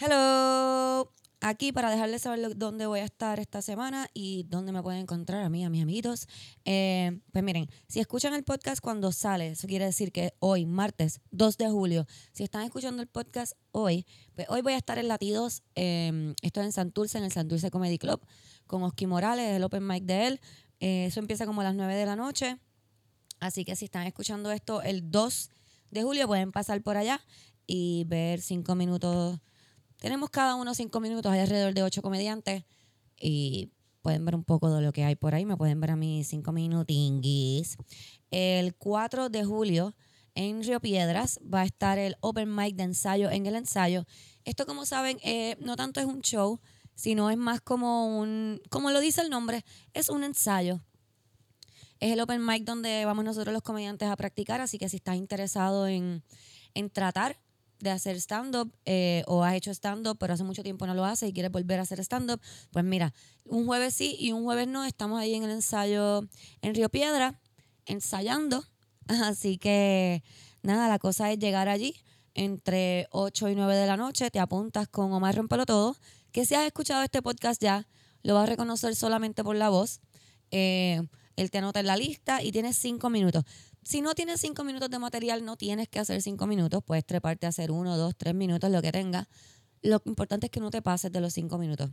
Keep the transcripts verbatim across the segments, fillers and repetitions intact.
Hello, aquí para dejarles saber lo, dónde voy a estar esta semana y dónde me pueden encontrar a mí, a mis amiguitos. Eh, pues miren, si escuchan el podcast cuando sale, eso quiere decir que hoy, martes dos de julio, si están escuchando el podcast hoy, pues hoy voy a estar en Latidos, eh, esto es en Santurce, en el Santurce Comedy Club, con Oski Morales, el open mic de él. Eh, eso empieza como a las nueve de la noche, así que si están escuchando esto el dos de julio, pueden pasar por allá y ver cinco minutos. Tenemos cada uno cinco minutos, hay alrededor de ocho comediantes y pueden ver un poco de lo que hay por ahí. Me pueden ver a mí cinco minutinguis. El cuatro de julio en Río Piedras va a estar el open mic de ensayo en el ensayo. Esto, como saben, eh, no tanto es un show, sino es más como un, como lo dice el nombre, es un ensayo. Es el open mic donde vamos nosotros los comediantes a practicar, así que si estás interesado en, en tratar de hacer stand-up eh, o has hecho stand-up pero hace mucho tiempo no lo haces y quieres volver a hacer stand-up, pues mira, un jueves sí y un jueves no, estamos ahí en el ensayo en Río Piedra, ensayando, así que nada, la cosa es llegar allí entre ocho y nueve de la noche, te apuntas con Omar Rompelo Todo, que si has escuchado este podcast ya, lo vas a reconocer solamente por la voz, eh, él te anota en la lista y tienes cinco minutos. Si no tienes cinco minutos de material, no tienes que hacer cinco minutos. Puedes treparte a hacer uno, dos, tres minutos, lo que tengas. Lo importante es que no te pases de los cinco minutos.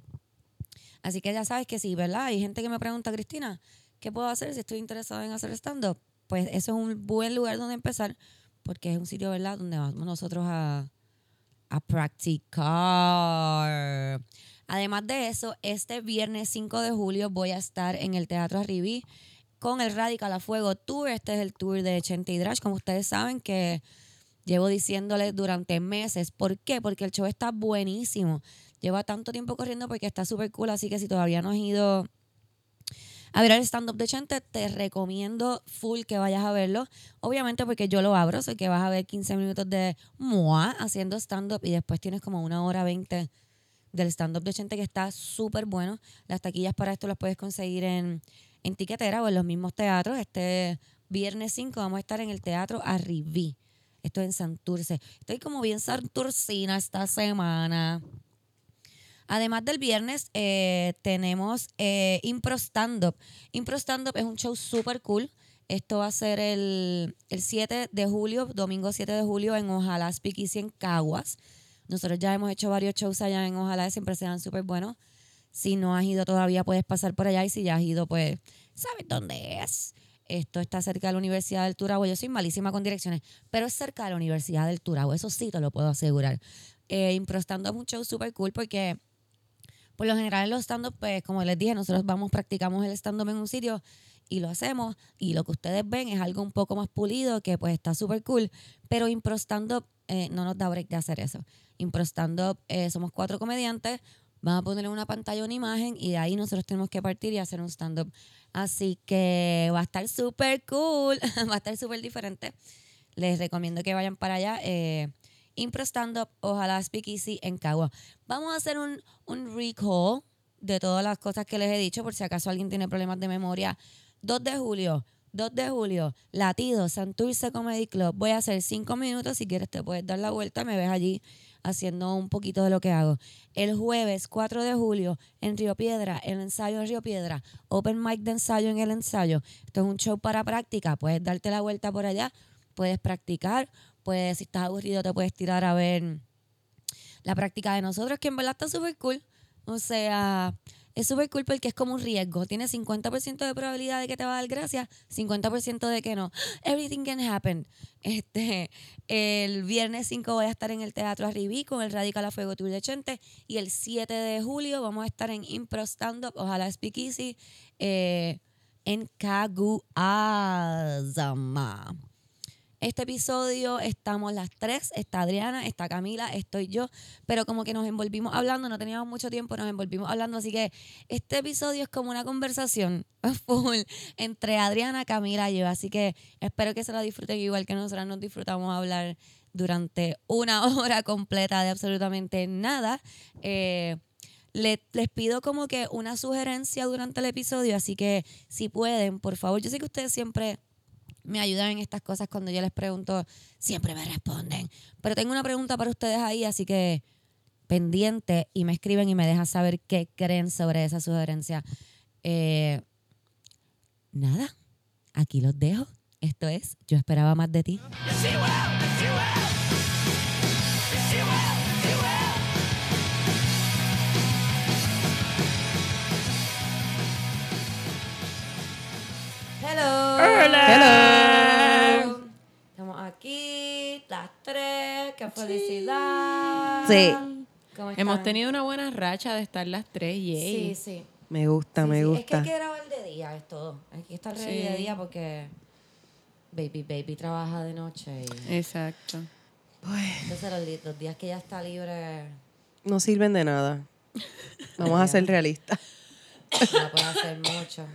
Así que ya sabes que sí, ¿verdad? Hay gente que me pregunta, Cristina, ¿qué puedo hacer si estoy interesada en hacer stand-up? Pues eso es un buen lugar donde empezar, porque es un sitio, ¿verdad?, donde vamos nosotros a, a practicar. Además de eso, este viernes cinco de julio voy a estar en el Teatro Arribí con el Radical a Fuego Tour. Este es el tour de Chente y Drash, como ustedes saben, que llevo diciéndoles durante meses. ¿Por qué? Porque el show está buenísimo. Lleva tanto tiempo corriendo porque está súper cool, así que si todavía no has ido a ver el stand-up de Chente, te recomiendo full que vayas a verlo. Obviamente porque yo lo abro, así que vas a ver quince minutos de mua haciendo stand-up y después tienes como una hora veinte del stand-up de Chente que está súper bueno. Las taquillas para esto las puedes conseguir en... en tiquetera o en los mismos teatros. Este viernes cinco vamos a estar en el Teatro Arribí. Esto es en Santurce. Estoy como bien santurcina esta semana. Además del viernes, eh, tenemos eh, Impro Stand-Up. Impro Stand-Up es un show súper cool. Esto va a ser el, el siete de julio, domingo siete de julio, en Ojalá Spikis en Caguas. Nosotros ya hemos hecho varios shows allá en Ojalá, siempre se dan súper buenos. Si no has ido todavía, puedes pasar por allá. Y si ya has ido, pues, ¿sabes dónde es? Esto está cerca de la Universidad del Turabo. Yo soy malísima con direcciones, pero es cerca de la Universidad del Turabo. Eso sí te lo puedo asegurar. Eh, Impro Stand-Up es un show súper cool porque, por lo general, en los stand-up, pues, como les dije, nosotros vamos, practicamos el stand-up en un sitio y lo hacemos. Y lo que ustedes ven es algo un poco más pulido que, pues, está súper cool. Pero Impro Stand-Up eh, no nos da break de hacer eso. Impro Stand-Up eh, somos cuatro comediantes. Van a ponerle una pantalla, una imagen, y de ahí nosotros tenemos que partir y hacer un stand-up. Así que va a estar súper cool, va a estar súper diferente. Les recomiendo que vayan para allá. Eh, Impro Stand-Up, Ojalá Spikis en Cagua. Vamos a hacer un, un recall de todas las cosas que les he dicho, por si acaso alguien tiene problemas de memoria. dos de julio, dos de julio, Latidos, Santurce Comedy Club. Voy a hacer cinco minutos, si quieres te puedes dar la vuelta, me ves allí haciendo un poquito de lo que hago. El jueves cuatro de julio en Río Piedra, el ensayo en Río Piedra, open mic de ensayo en el ensayo. Esto es un show para práctica, puedes darte la vuelta por allá, puedes practicar, puedes, si estás aburrido te puedes tirar a ver la práctica de nosotros, que en verdad está súper cool. O sea, es súper cool porque es como un riesgo. Tienes cincuenta por ciento de probabilidad de que te va a dar gracia, cincuenta por ciento de que no. Everything can happen. Este, el viernes cinco voy a estar en el Teatro Arribí con el Radical a Fuego Tour de Chente. Y el siete de julio vamos a estar en Impro Stand-Up, Ojalá Spikisi, eh, en Caguazama. Este episodio estamos las tres, está Adriana, está Camila, estoy yo, pero como que nos envolvimos hablando, no teníamos mucho tiempo, nos envolvimos hablando, así que este episodio es como una conversación full entre Adriana, Camila y yo, así que espero que se lo disfruten igual que nosotras nos disfrutamos hablar durante una hora completa de absolutamente nada. Eh, Les, les pido como que una sugerencia durante el episodio, así que si pueden, por favor, yo sé que ustedes siempre me ayudan en estas cosas cuando yo les pregunto, siempre me responden. Pero tengo una pregunta para ustedes ahí, así que pendiente y me escriben y me dejan saber qué creen sobre esa sugerencia. Eh, nada, aquí los dejo. Esto es Yo Esperaba Más de Ti. Hello. Hola. Hello. Estamos aquí, las tres. ¡Qué felicidad! Sí. ¿Cómo están? Hemos tenido una buena racha de estar las tres, yay. Sí, sí. Me gusta, sí, me sí. gusta. Es que hay que grabar de día, es todo. Hay que estar sí. de día porque Baby Baby trabaja de noche. Y exacto. Pues, entonces los, los días que ella está libre no sirven de nada. Vamos a ser realistas. No puedo hacer mucho.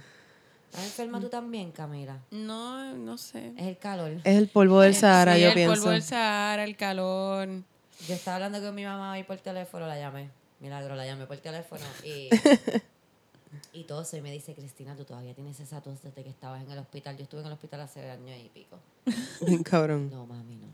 ¿Estás enferma tú también, Camila? No, no sé. Es el calor. Es el polvo del Sahara, sí, yo el pienso. El polvo del Sahara, el calor. Yo estaba hablando con mi mamá hoy por teléfono, la llamé. Milagro, la llamé por teléfono. Y, y todo eso. Y me dice, Cristina, tú todavía tienes esa tos desde que estabas en el hospital. Yo estuve en el hospital hace años y pico. Un cabrón. No, mami, no.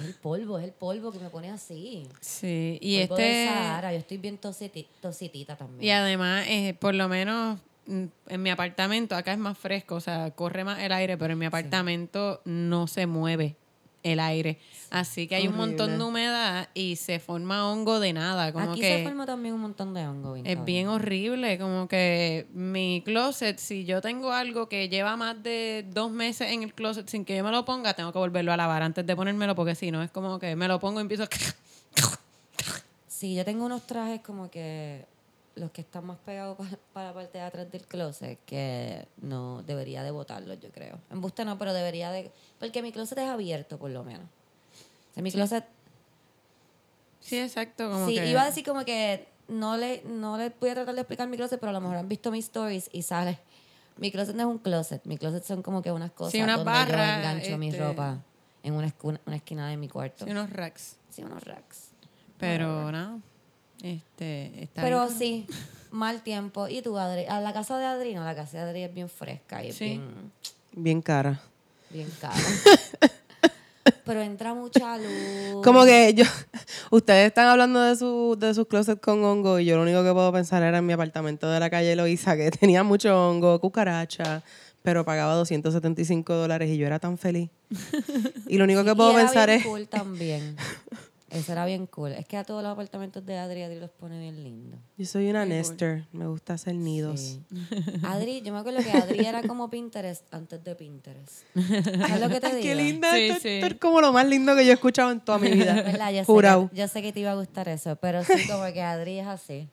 Es el polvo, es el polvo que me pone así. Sí. Y polvo este... del Sahara. Yo estoy bien tositi- tositita también. Y además, eh, por lo menos... en mi apartamento, acá es más fresco, o sea, corre más el aire, pero en mi apartamento sí. no se mueve el aire. Así que hay horrible. Un montón de humedad y se forma hongo de nada. Como aquí que se forma también un montón de hongo. Bien es cabrón. Bien horrible, como que mi closet, si yo tengo algo que lleva más de dos meses en el closet sin que yo me lo ponga, tengo que volverlo a lavar antes de ponérmelo, porque si no es como que me lo pongo y empiezo a... Sí, yo tengo unos trajes como que... los que están más pegados para la parte de atrás del closet, que no debería de botarlos, yo creo. Embuste no, pero debería de... porque mi closet es abierto, por lo menos. O sea, mi sí. closet... Sí, exacto. Como sí, que... iba a decir como que no le, no le voy a tratar de explicar mi closet, pero a lo mejor han visto mis stories y sale. Mi closet no es un closet. Mi closet son como que unas cosas sí, una donde barra, yo engancho este... mi ropa en una esquina, una esquina de mi cuarto. Sí, unos racks. Sí, unos racks. Pero nada... no. Este, está pero bien, sí, ¿no? Mal tiempo. ¿Y tú, Adri? ¿A la casa de Adri? No, la casa de Adri es bien fresca y sí. bien... bien cara. Bien cara. Pero entra mucha luz. Como que yo... ustedes están hablando de su de sus closets con hongo y yo lo único que puedo pensar era en mi apartamento de la calle Loiza, que tenía mucho hongo, cucaracha, pero pagaba doscientos setenta y cinco dólares y yo era tan feliz. Y lo único que puedo pensar es... cool también. Eso era bien cool. Es que a todos los apartamentos de Adri, Adri los pone bien lindos. Yo soy una bien nester. Cool. Me gusta hacer nidos. Sí. Adri, yo me acuerdo que Adri era como Pinterest antes de Pinterest. ¿Sabes lo que te digo? Qué linda. Sí, esto, sí. esto es como lo más lindo que yo he escuchado en toda mi vida. ¿Verdad? Yo, sé que, yo sé que te iba a gustar eso, pero sí, como que Adri es así.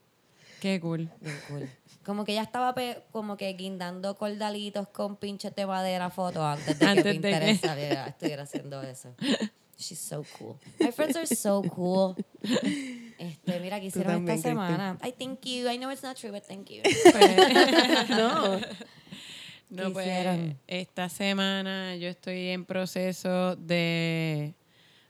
Qué cool. Bien cool. Como que ella estaba pe- como que guindando cordalitos con pinches de madera fotos antes de antes que Pinterest de que... saliera, estuviera haciendo eso. She's so cool. My friends are so cool. Este, mira, que hicieron esta semana. I thank you. I know it's not true, but thank you. Pues, no. No, pues, hicieron? Esta semana yo estoy en proceso de,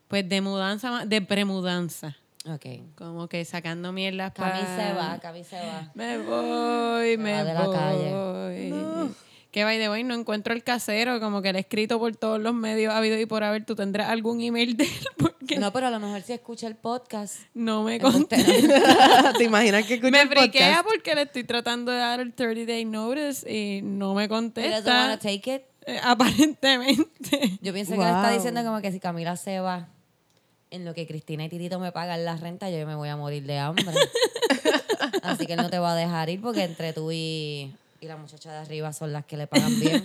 pues, de mudanza, de premudanza. Okay. Como que sacando mierdas para... Cami se va, Cami se va. Me voy, se me va de voy. De la calle. No. Que by the way, no encuentro el casero, como que le he escrito por todos los medios habido y por haber. ¿Tú tendrás algún email de él? Porque no, pero a lo mejor si escucha el podcast. No me contesta. ¿Te imaginas que escucha me el podcast? Me friquea porque le estoy tratando de dar el thirty day notice y no me contesta. ¿Pero don't wanna take it? Eh, aparentemente. Yo pienso wow. que le está diciendo como que si Camila se va, en lo que Cristina y Titito me pagan la renta, yo me voy a morir de hambre. Así que él no te va a dejar ir porque entre tú y... y la muchacha de arriba son las que le pagan bien.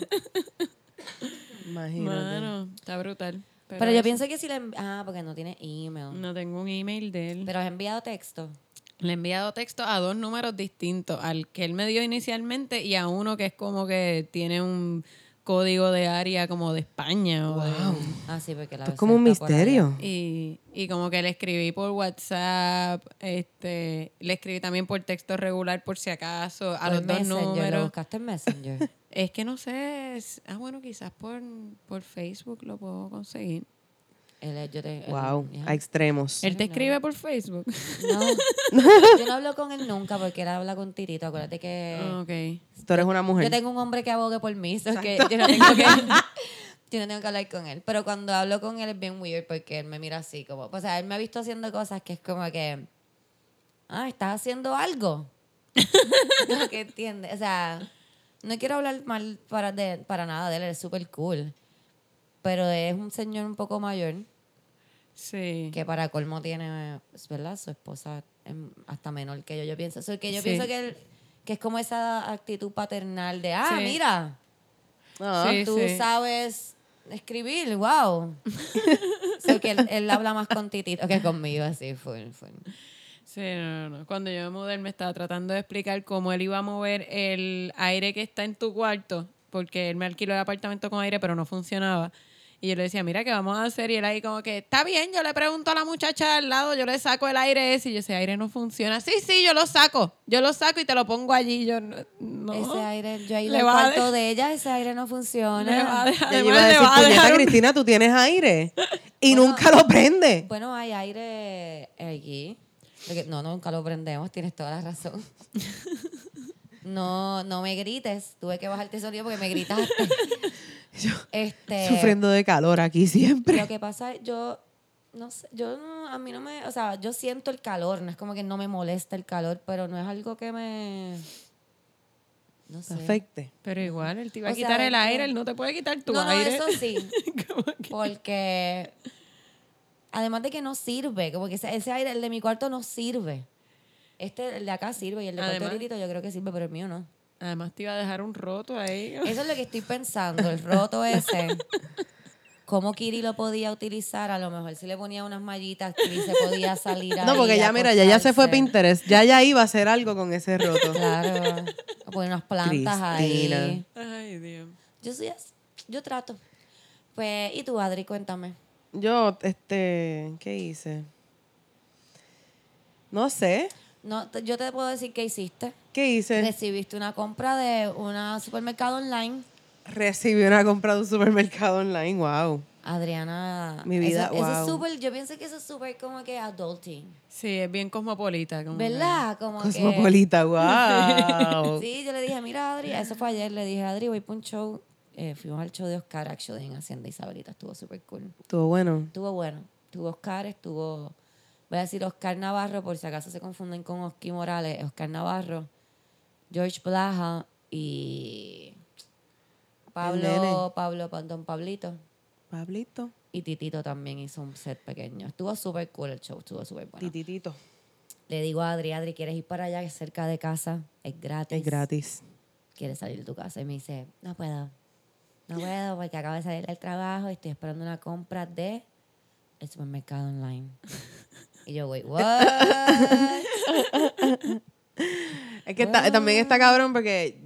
Imagínate. Mano, está brutal. Pero, pero yo eso. Pienso que si le... Envi- ah, porque no tiene email. No tengo un email de él. ¿Pero has enviado texto? Le he enviado texto a dos números distintos. Al que él me dio inicialmente y a uno que es como que tiene un código de área como de España. Wow. O de... ah, sí, porque la es como un misterio. Y, y como que le escribí por WhatsApp, este, le escribí también por texto regular por si acaso, a los dos números. ¿Lo buscaste en Messenger? Es que no sé, es, ah bueno, quizás por, por Facebook lo puedo conseguir. Él, yo te, wow, él, a extremos. ¿Él te no. escribe por Facebook? No. Yo no hablo con él nunca porque él habla con Tirito. Acuérdate que... okay. Tú eres una mujer. Yo tengo un hombre que abogue por mí. So que yo, no tengo que, yo no tengo que hablar con él. Pero cuando hablo con él es bien weird porque él me mira así como... o sea, él me ha visto haciendo cosas que es como que... ah, estás haciendo algo. No, que entiende. O sea, no quiero hablar mal para, de, para nada de él, es súper cool. Pero es un señor un poco mayor. Sí. Que para colmo tiene, ¿verdad? Su esposa es hasta menor que yo, yo pienso. O sea, que yo sí. pienso que, él, que es como esa actitud paternal de, ah, sí. mira, oh, sí, tú sí. sabes escribir, wow. O sea, que él, él habla más con Titito que conmigo, así, full, full. Sí, no, no, no. Cuando yo me mudé, él me estaba tratando de explicar cómo él iba a mover el aire que está en tu cuarto, porque él me alquiló el apartamento con aire, pero no funcionaba. Y yo le decía, mira, ¿qué vamos a hacer? Y él ahí como que, está bien, yo le pregunto a la muchacha al lado, yo le saco el aire ese. Y yo, ese aire no funciona. Sí, sí, yo lo saco. Yo lo saco y te lo pongo allí. Yo, no. Ese aire, yo ahí le al cuarto de... de ella, ese aire no funciona. Le va a dejar, yo iba a decir, le va a dejar... puñeta, Cristina, tú tienes aire. Y bueno, nunca lo prende. Bueno, hay aire aquí. No, nunca lo prendemos, tienes toda la razón. No, no me grites. Tuve que bajarte el sonido porque me gritaste. Yo este, sufriendo de calor aquí siempre. Lo que pasa, yo no sé, yo no, a mí no me, o sea, yo siento el calor, no es como que no me molesta el calor, pero no es algo que me no sé. afecte. Pero igual, él te iba a o quitar sea, el aire, él no te puede quitar tu no, aire. No, eso sí. que... Porque además de que no sirve, como que ese, ese aire, el de mi cuarto no sirve. Este, el de acá sirve y el de además, cuarto de yo creo que sirve, pero el mío no. Además te iba a dejar un roto ahí. Eso es lo que estoy pensando, el roto ese. ¿Cómo Kiri lo podía utilizar? A lo mejor si le ponía unas mallitas, Kiri se podía salir ahí. No, porque ya, mira, ya, ya se fue Pinterest. Ya ya iba a hacer algo con ese roto. Claro. A poner unas plantas Cristina. Ahí. Ay, Dios. Yo soy así. Yo trato. Pues, ¿y tú, Adri? Cuéntame. Yo, este, ¿qué hice? No sé. No, yo te puedo decir qué hiciste. ¿Qué hice? Recibiste una compra de un supermercado online. Recibí una compra de un supermercado online, wow. Adriana. Mi vida, eso, wow. Eso es súper, yo pienso que eso es súper como que adulting. Sí, es bien cosmopolita. Como ¿verdad? Como cosmopolita, que... wow. Sí, yo le dije, mira, Adri, eso fue ayer, le dije, Adri, voy para un show. Eh, fuimos al show de Oscar, actually, en Hacienda Isabelita, estuvo súper cool. Estuvo bueno. Estuvo bueno. Estuvo Oscar, estuvo... Voy a decir Oscar Navarro, por si acaso se confunden con Oski Morales. Oscar Navarro, George Blaha y Pablo, Pablo Pantón, Pablito. Pablito. Y Titito también hizo un set pequeño. Estuvo súper cool el show, estuvo súper bueno. Tititito. Le digo a Adri, Adri, ¿quieres ir para allá? Que es cerca de casa, es gratis. Es gratis. ¿Quieres salir de tu casa? Y me dice, no puedo. No puedo porque acabo de salir del trabajo y estoy esperando una compra de el supermercado online. Y yo, wait, what? Es que está, también está cabrón porque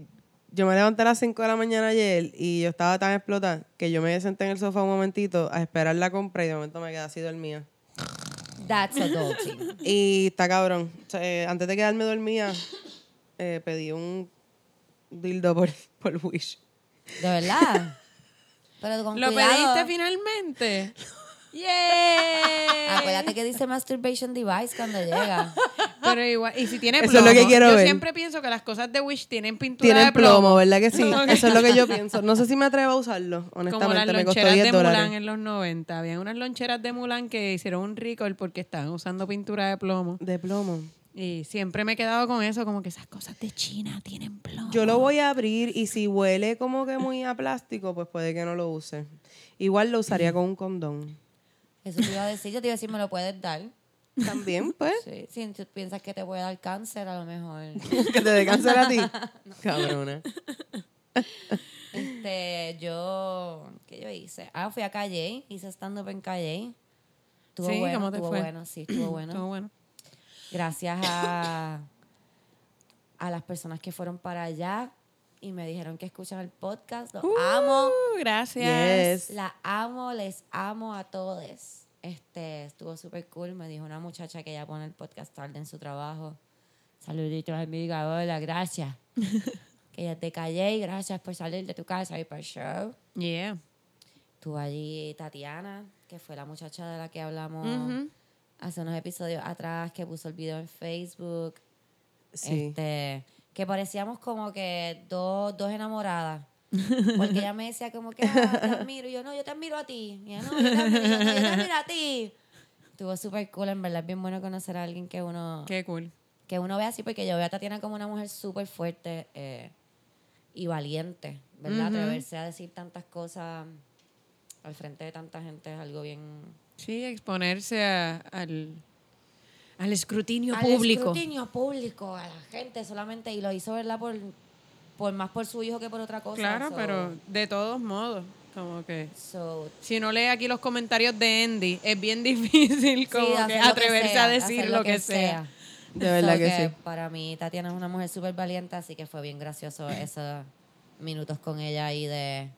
yo me levanté a las cinco de la mañana ayer y yo estaba tan explotada que yo me senté en el sofá un momentito a esperar la compra y de momento me quedé así dormida. That's adulting. Y está cabrón. O sea, eh, antes de quedarme dormida, eh, pedí un dildo por, por Wish. ¿De verdad? Pero con ¿lo cuidado. Pediste finalmente? Yeah. Acuérdate que dice masturbation device cuando llega. Pero igual, y si tiene plomo. Eso es lo que quiero yo ver. Yo siempre pienso que las cosas de Wish tienen pintura tienen de plomo. Tienen plomo, ¿verdad que sí? Okay. Eso es lo que yo pienso. No sé si me atrevo a usarlo, honestamente. Como las me loncheras de dólares. Mulan en los noventa. Habían unas loncheras de Mulan que hicieron un recall porque estaban usando pintura de plomo. De plomo. Y siempre me he quedado con eso, como que esas cosas de China tienen plomo. Yo lo voy a abrir y si huele como que muy a plástico, pues puede que no lo use. Igual lo usaría con un condón. Eso te iba a decir, yo te iba a decir, ¿me lo puedes dar? También, pues. Sí, si tú piensas que te voy a dar cáncer, a lo mejor. ¿Que te dé cáncer a ti? No. Cabrona. Este, yo, ¿qué yo hice? Ah, fui a Calle, hice stand-up en Calle. Estuvo sí, bueno, ¿cómo te estuvo fue? Bueno, sí, estuvo bueno. Estuvo bueno. Gracias a, a las personas que fueron para allá. Y me dijeron que escuchan el podcast. Los uh, amo. Gracias. Yes. La amo, les amo a todos. Este, estuvo súper cool. Me dijo una muchacha que ya pone el podcast tarde en su trabajo. Saluditos, amiga. Hola, gracias. Que ya te callé y gracias por salir de tu casa y por el show. Yeah. Estuvo allí Tatiana, que fue la muchacha de la que hablamos uh-huh. hace unos episodios atrás, que puso el video en Facebook. Sí. Este... que parecíamos como que dos, dos enamoradas. Porque ella me decía como que, ah, te admiro. Y yo, no, yo te admiro a ti. Y ella, no, yo te admiro, yo, no, yo te admiro a ti. Estuvo súper cool, en verdad. Es bien bueno conocer a alguien que uno... Qué cool. que uno ve así, porque yo veo a Tatiana como una mujer súper fuerte eh, y valiente, ¿verdad? Uh-huh. Atreverse a decir tantas cosas al frente de tanta gente es algo bien... Sí, exponerse a, al, al escrutinio al público. Al escrutinio público, a la gente solamente, y lo hizo, ¿verdad? Por, por más por su hijo que por otra cosa. Claro, so, pero de todos modos. Como que so, si no lees aquí los comentarios de Andy, es bien difícil como sí, que atreverse que sea, a decir lo que, que sea. sea. De verdad so que, que sí. Para mí, Tatiana es una mujer súper valiente, así que fue bien gracioso esos minutos con ella ahí de...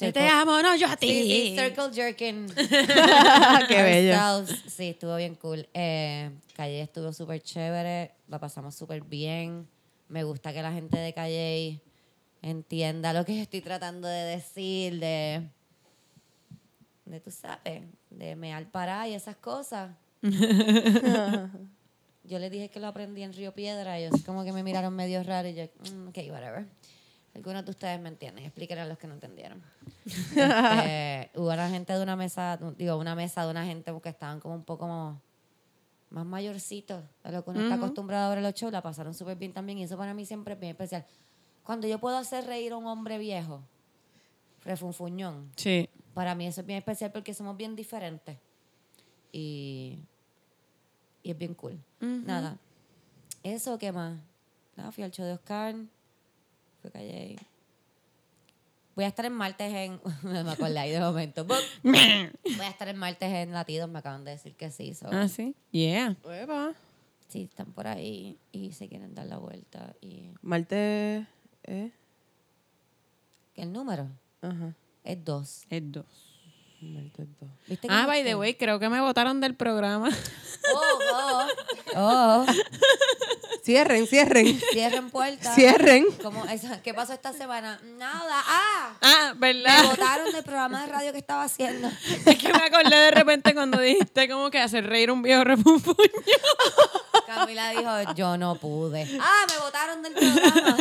Yo te amo, no, yo a ti. Sí, sí, circle jerking. Qué bello. Sí, estuvo bien cool. Eh, Calle estuvo súper chévere, la pasamos súper bien. Me gusta que la gente de Calle... entienda lo que yo estoy tratando de decir, de, de tú sabes, de mear pará y esas cosas. Yo les dije que lo aprendí en Río Piedras, ellos como que me miraron medio raro y yo, mm, ok, whatever. Algunos de ustedes me entienden, explíquenle a los que no entendieron. Este, hubo una gente de una mesa, digo, una mesa de una gente que estaban como un poco más, más mayorcitos a lo que uno uh-huh. está acostumbrado a ver los shows, la pasaron súper bien también y eso para mí siempre es bien especial. Cuando yo puedo hacer reír a un hombre viejo, refunfuñón, sí. Para mí eso es bien especial porque somos bien diferentes. Y, y es bien cool. Uh-huh. Nada. Eso, ¿qué más? Nada, fui al show de Oscar. Fui a Calle. Voy a estar en martes en... me acordé ahí de momento. Voy a estar en martes en Latidos, me acaban de decir que sí. So. Ah, sí. Yeah. Uepa. Sí, están por ahí y se quieren dar la vuelta. Y... martes... ¿Eh? ¿El número? Ajá. Es dos. Es dos. Ah, by the way, creo que me votaron del programa. Oh, oh, oh. Cierren, cierren. Cierren puertas. Cierren. ¿Cómo, esa, ¿Qué pasó esta semana? Nada. Ah, ah, ¿verdad? Me votaron del programa de radio que estaba haciendo. Es que me acordé de repente cuando dijiste como que hacer reír un viejo refunfuño. Camila dijo, yo no pude. Ah, me votaron del programa.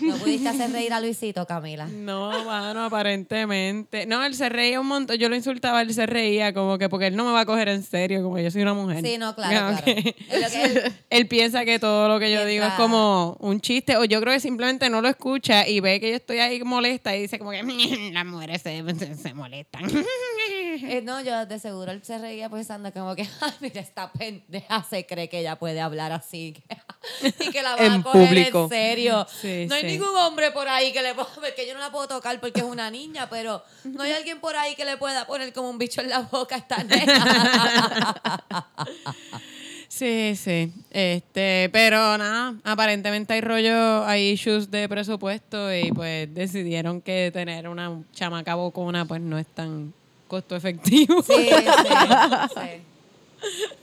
No pudiste hacer reír a Luisito, Camila. No, mano, aparentemente. No, él se reía un montón. Yo lo insultaba, él se reía como que porque él no me va a coger en serio, como que yo soy una mujer. Sí, no, claro, no, claro. Es lo que él... él piensa que todo lo que yo digo es como un chiste, o yo creo que simplemente no lo escucha y ve que yo estoy ahí molesta y dice como que las mujeres se, se, se molestan. Eh, no, yo de seguro él se reía pensando como que, ay, mira, esta pendeja se cree que ella puede hablar así que, y que la van a coger público. En serio. Sí, no hay sí. ningún hombre por ahí que le pueda, porque yo no la puedo tocar porque es una niña, pero no hay alguien por ahí que le pueda poner como un bicho en la boca a esta nena. Sí, sí. Este, pero nada, aparentemente hay rollo, hay issues de presupuesto y pues decidieron que tener una chamaca bocona pues no es tan costo efectivo. Sí, sí, sí.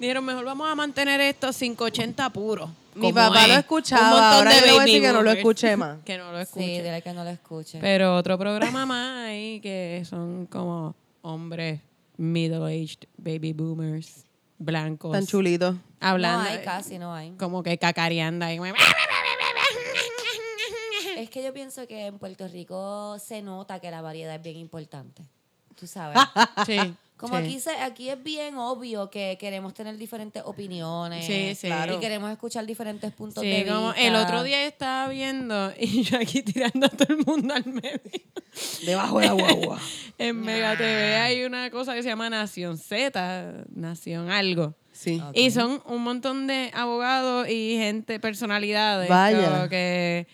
Dijeron, mejor vamos a mantener esto cinco ochenta puros. Mi papá lo escuchaba, ahora yo le voy a decir que no lo escuché más. Que no lo escuche. Sí, dile que no lo escuche. Pero otro programa más ahí que son como hombres middle-aged baby boomers blancos. Tan chulitos. Hablando. No hay, casi no hay. Como que cacareando ahí. Es que yo pienso que en Puerto Rico se nota que la variedad es bien importante. Tú sabes. Sí. Como sí. aquí se, aquí es bien obvio que queremos tener diferentes opiniones. Sí, sí. Claro. Y queremos escuchar diferentes puntos sí, de vista. Como el otro día estaba viendo y yo aquí tirando a todo el mundo al medio. Debajo de la guagua. En Mega T V hay una cosa que se llama Nación Z, Nación algo. Sí. Okay. Y son un montón de abogados y gente, personalidades. Vaya. Que...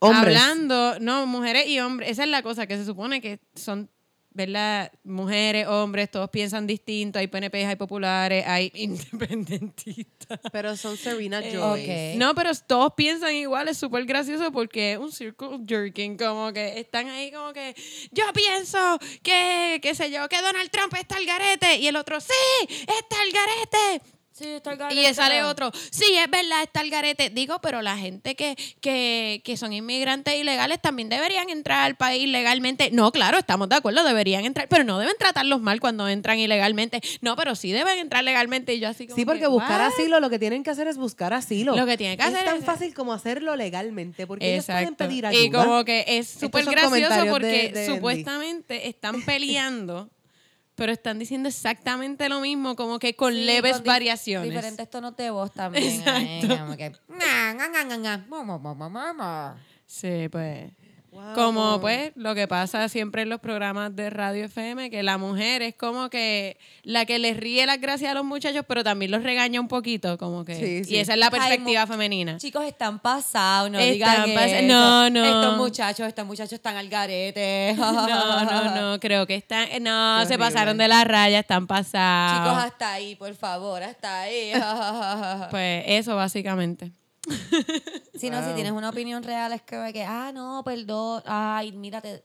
hombres. Hablando, no, mujeres y hombres. Esa es la cosa que se supone que son... ¿verdad? Mujeres, hombres, todos piensan distinto. Hay P N P, hay populares, hay independentistas. Pero son Serena eh, Joyce. Okay. No, pero todos piensan igual. Es súper gracioso porque es un circle jerking. Como que están ahí como que yo pienso que, qué sé yo, que Donald Trump está al garete. Y el otro, sí, está al garete. Sí, está el garete. Y sale otro, sí, es verdad, está el garete. Digo, pero la gente que, que, que son inmigrantes ilegales también deberían entrar al país legalmente. No, claro, estamos de acuerdo, deberían entrar, pero no deben tratarlos mal cuando entran ilegalmente. No, pero sí deben entrar legalmente. Y yo así como sí, porque que, buscar ¿what? Asilo, lo que tienen que hacer es buscar asilo. Lo que tienen que es hacer es... tan fácil como hacerlo legalmente, porque exacto. ellos pueden pedir ayuda. Y como que es súper gracioso porque de, de supuestamente Andy. Están peleando... pero están diciendo exactamente lo mismo, como que con sí, leves con di- variaciones. Diferentes tonos de voz también. Exacto. Ay, como que... Sí, pues... Wow. Como pues lo que pasa siempre en los programas de Radio F M, que la mujer es como que la que les ríe las gracias a los muchachos, pero también los regaña un poquito, como que sí, sí. Y esa es la perspectiva Ay, femenina. Chicos, están pasados, no están digan pas- eso. No, no. Estos muchachos, estos muchachos están al garete. No, no, no, creo que están no, Qué se horrible. Pasaron de la raya, están pasados. Chicos, hasta ahí, por favor, hasta ahí. Pues eso básicamente. Si no, wow. Si tienes una opinión real es que, que ah, no, perdón, ay, mírate,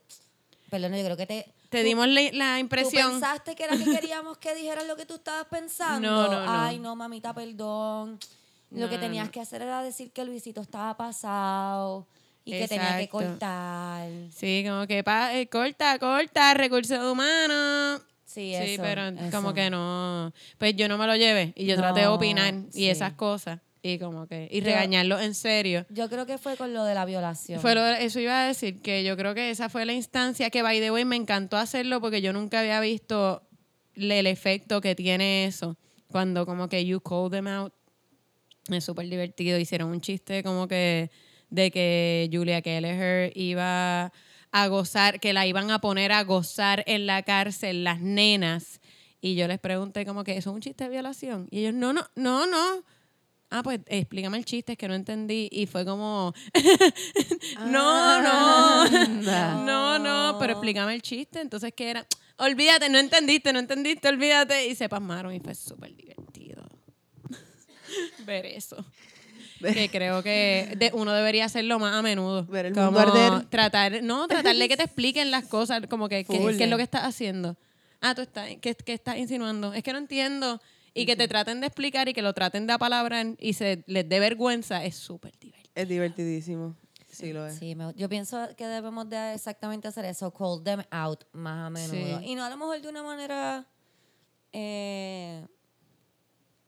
perdón, yo creo que te... Te dimos la, la impresión... ¿Tú pensaste que era que queríamos que dijeras lo que tú estabas pensando? No, no, no. Ay, no, mamita, perdón. No, lo que tenías no. que hacer era decir que Luisito estaba pasado y Exacto. que tenía que cortar. Sí, como que pa, eh, corta, corta, recursos humanos... Sí, eso, sí, pero eso. Como que no... Pues yo no me lo llevé y yo no, traté de opinar sí. y esas cosas. Y como que y regañarlo en serio. Yo creo que fue con lo de la violación. Fue lo de, eso iba a decir, que yo creo que esa fue la instancia que, by the way, me encantó hacerlo porque yo nunca había visto el efecto que tiene eso. Cuando como que you call them out, es súper divertido. Hicieron un chiste como que de que Julia Kelleher iba a gozar, que la iban a poner a gozar en la cárcel las nenas. Y yo les pregunté como que, ¿eso es un chiste de violación? Y ellos, no, no, no, no. Ah, pues explícame el chiste, es que no entendí. Y fue como, no, no, no, no, pero explícame el chiste. Entonces, ¿qué era? Olvídate, no entendiste, no entendiste, olvídate. Y se pasmaron y fue súper divertido ver eso. Que creo que de, uno debería hacerlo más a menudo. Ver el mundo arder. Tratar, no, tratar de que te expliquen las cosas, como que qué es lo que estás haciendo. Ah, tú estás, ¿qué, qué estás insinuando? Es que no entiendo. Y que te traten de explicar y que lo traten de apalabrar y se les dé vergüenza, es súper divertido. Es divertidísimo. Sí, lo es. Sí, me, yo pienso que debemos de exactamente hacer eso, call them out más a menudo. Sí. Y no a lo mejor de una manera eh,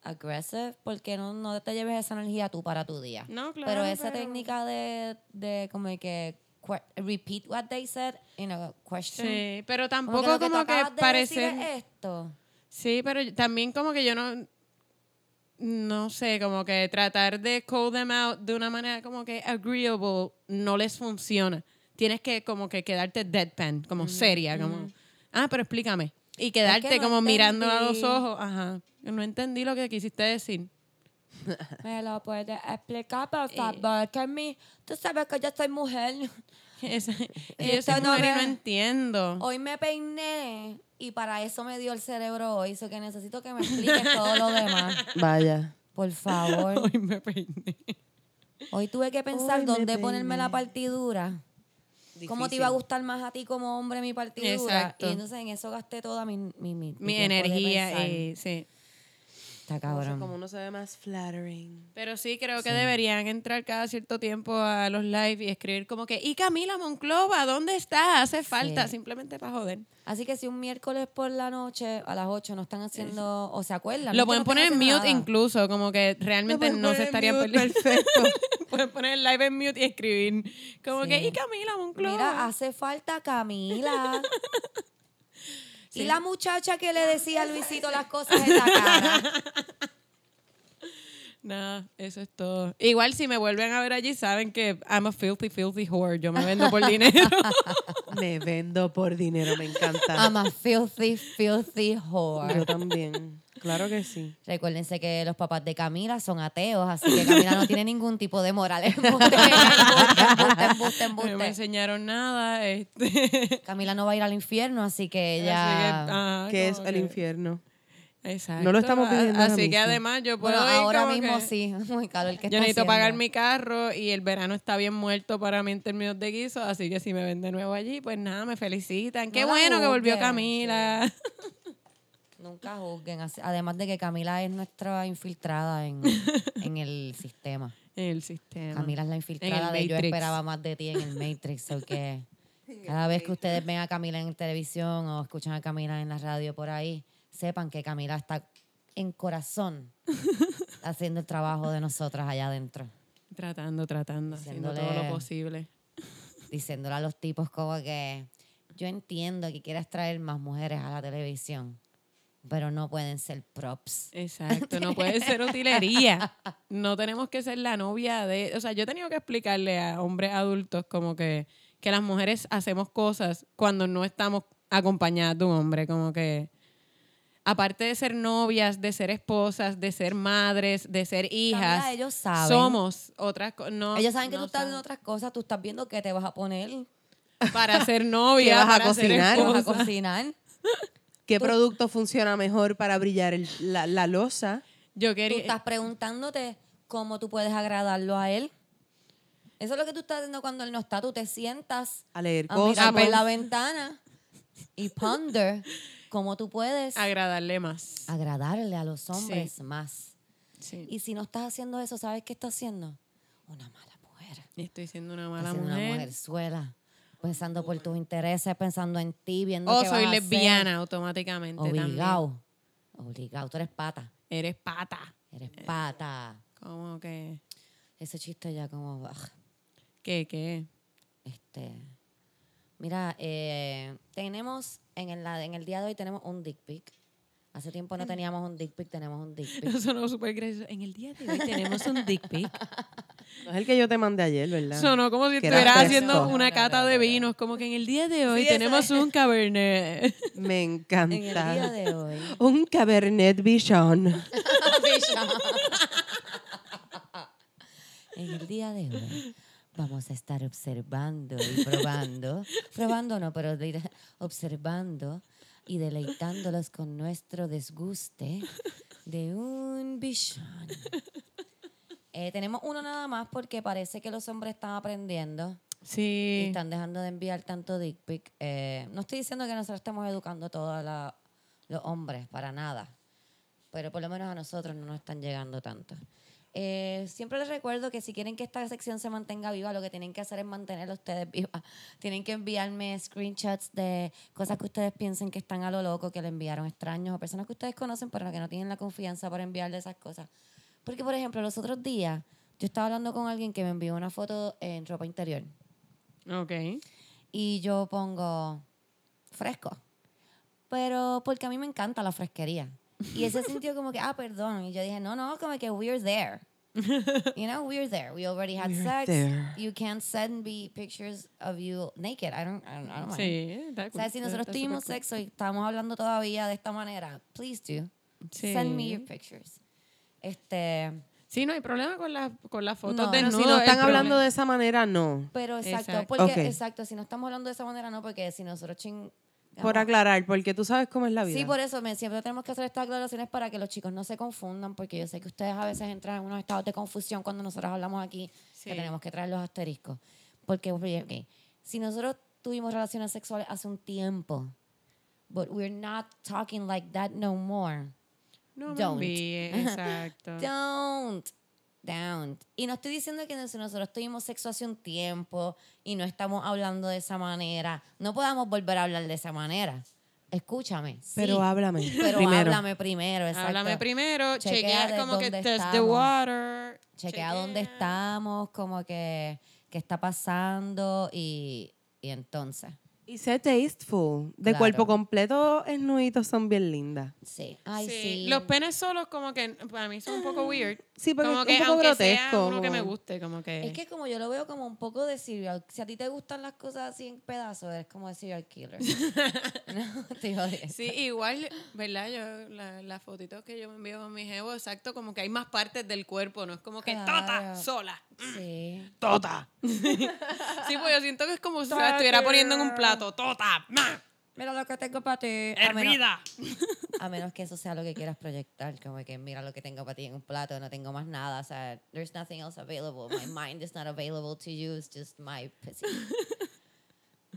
aggressive, porque no, no te lleves esa energía tú para tu día. No, claro. Pero esa pero... técnica de, de como que... repeat what they said in a question. Sí, pero tampoco como que, como que, que parece... De esto. Sí, pero también como que yo no, no sé, como que tratar de call them out de una manera como que agreeable no les funciona. Tienes que como que quedarte deadpan, como mm-hmm. seria, como, mm-hmm. ah, pero explícame. Y quedarte es que no como entendí. Mirando a los ojos, ajá, no entendí lo que quisiste decir. ¿Me lo puedes explicar, por favor? Eh. Que mi, tú sabes que yo soy mujer. Esa, yo soy mujer y no entiendo. Hoy me peiné. Y para eso me dio el cerebro hoy, eso que necesito que me expliques todo lo demás. Vaya. Por favor. Hoy me peiné. Hoy tuve que pensar hoy dónde peiné. Ponerme la partidura. Difícil. ¿Cómo te iba a gustar más a ti como hombre mi partidura? Exacto. Y entonces en eso gasté toda mi... Mi, mi, mi energía y... Sí. Está cabrón. O sea, como uno se ve más flattering. Pero sí, creo que sí. Deberían entrar cada cierto tiempo a los live y escribir como que, y Camila Monclova, ¿dónde está? Hace falta, sí. Simplemente para joder. Así que si un miércoles por la noche a las ocho no están haciendo, sí. O se acuerdan. Lo pueden no poner en mute nada. Incluso, como que realmente no se estarían perdiendo. Perfecto. Pueden poner el live en mute y escribir. Como sí. que, y Camila Monclova. Mira, hace falta Camila. Sí. Y la muchacha que le decía a Luisito las cosas en la cara. Nah, eso es todo. Igual si me vuelven a ver allí saben que I'm a filthy, filthy whore. Yo me vendo por dinero. Me vendo por dinero, me encanta. I'm a filthy, filthy whore. Yo también. Claro que sí. Recuérdense que los papás de Camila son ateos, así que Camila no tiene ningún tipo de moral. Embuste, embuste, embuste, embuste. No me enseñaron nada. Este. Camila no va a ir al infierno, así que ella... Así que, ah, ¿qué es que... el infierno? Exacto. No lo estamos pidiendo. Así que mismo. Además yo puedo bueno, ir ahora mismo que... sí. Muy caro el que yo necesito haciendo. Pagar mi carro y el verano está bien muerto para mí en términos de guiso, así que si me ven de nuevo allí, pues nada, me felicitan. No, qué bueno busquen, que volvió Camila. Sí. Nunca juzguen, además de que Camila es nuestra infiltrada en, en el sistema. En el sistema. Camila es la infiltrada de Yo esperaba más de ti en el Matrix. Porque cada vez que ustedes ven a Camila en televisión o escuchan a Camila en la radio por ahí, sepan que Camila está en corazón haciendo el trabajo de nosotras allá adentro. Tratando, tratando, haciendo todo lo posible. Diciéndole a los tipos como que... yo entiendo que quieras traer más mujeres a la televisión, pero no pueden ser props. Exacto, no pueden ser utilería. No tenemos que ser la novia de... O sea, yo he tenido que explicarle a hombres adultos como que, que las mujeres hacemos cosas cuando no estamos acompañadas de un hombre, como que... Aparte de ser novias, de ser esposas, de ser madres, de ser hijas, Camila, ellos saben. Somos otras cosas. No, ellos saben que no tú estás viendo otras cosas, tú estás viendo qué te vas a poner para ser novia, vas a cocinar, vas a cocinar. ¿Qué tú, producto funciona mejor para brillar el, la, la loza? Yo quería... Tú estás preguntándote cómo tú puedes agradarlo a él. Eso es lo que tú estás haciendo cuando él no está. Tú te sientas a leer a cosas, mirar a por la ventana y ponder. Cómo tú puedes... Agradarle más. Agradarle a los hombres sí. más. Sí. Y si no estás haciendo eso, ¿sabes qué estás haciendo? Una mala mujer. Y estoy siendo una mala estoy mujer. Una mujerzuela. Pensando por tus intereses, pensando en ti, viendo oh, qué vas a hacer. O soy lesbiana automáticamente obligado. también. Obligado. Obligado. Tú eres pata. Eres pata. Eres pata. ¿Cómo que...? Ese chiste ya como... Ugh. ¿Qué, qué? Este... Mira, eh, tenemos... En el, en el día de hoy tenemos un dick pic. Hace tiempo no teníamos un dick pic, tenemos un dick pic. Sonó súper gracioso. En el día de hoy tenemos un dick pic. No es el que yo te mandé ayer, ¿verdad? Sonó como si estuvieras haciendo no, una no, cata no, no, de vinos. Como que en el día de hoy sí, tenemos esa. un Cabernet. Me encanta. En el día de hoy. Un Cabernet Bichon. Bichon. En el día de hoy. Vamos a estar observando y probando, probando no, pero observando y deleitándolos con nuestro desguste de un bichón. Eh, tenemos uno nada más porque parece que los hombres están aprendiendo. Sí. Y están dejando de enviar tanto dick pic. Eh, no estoy diciendo que nosotros estamos educando a todos los hombres, para nada. Pero por lo menos a nosotros no nos están llegando tanto. Eh, siempre les recuerdo que si quieren que esta sección se mantenga viva, lo que tienen que hacer es mantenerla ustedes viva. Tienen que enviarme screenshots de cosas que ustedes piensen que están a lo loco, que le enviaron extraños o personas que ustedes conocen, pero que no tienen la confianza para enviarle esas cosas. Porque, por ejemplo, los otros días yo estaba hablando con alguien que me envió una foto en ropa interior. Ok. Y yo pongo fresco. Pero porque a mí me encanta la fresquería. Y él se sintió como que, ah, perdón. Y yo dije, no, no, como que we're there. You know, we're there. We already had we're sex. There. You can't send me pictures of you naked. I don't, I don't, I don't mind. Sí, that, o sea, that, si nosotros tuvimos sexo y estamos hablando todavía de esta manera, please do. Sí. Send me your pictures. Este... Sí, no hay problema con las con las fotos no, desnudas. Si no están hablando problema. de esa manera, no. Pero exacto, exacto. porque okay. exacto, si no estamos hablando de esa manera, no, porque si nosotros ching... Por aclarar, porque tú sabes cómo es la vida. Sí, por eso me, siempre tenemos que hacer estas aclaraciones para que los chicos no se confundan, porque yo sé que ustedes a veces entran en unos estados de confusión cuando nosotros hablamos aquí, sí. que tenemos que traer los asteriscos. Porque, okay, si nosotros tuvimos relaciones sexuales hace un tiempo, but we're not talking like that no more. No don't. me envíe, exacto. Don't. Don't. Y no estoy diciendo que si nosotros tuvimos sexo hace un tiempo y no estamos hablando de esa manera, no podamos volver a hablar de esa manera. Escúchame. Pero sí, háblame. Pero primero. háblame primero. Exacto. Háblame primero. Chequea, chequea como que test the water. Chequea, chequea dónde estamos, como que qué está pasando y, y entonces. Y ser tasteful. De claro. cuerpo completo, esnuditos son bien lindas. Sí. Ay, sí. sí. Los penes solos como que para mí son un poco weird. Sí, porque como es que, un poco aunque grotesco. Sea uno que me guste, como que... Es que como yo lo veo como un poco de serial... Si a ti te gustan las cosas así en pedazos, eres como de serial killer. No, te jodí. Sí, igual, ¿verdad? Yo la, las fotitos que yo me envío a mi jevo, exacto, como que hay más partes del cuerpo, no es como que claro. tota sola. Sí. Tota. Sí, pues yo siento que es como si se la estuviera poniendo en un plato. Tota, ma. Mira lo que tengo para ti. Hervida. A menos que eso sea lo que quieras proyectar, como que mira lo que tengo para ti en un plato, no tengo más nada. O sea, there's nothing else available. My mind is not available to you. It's just my pussy.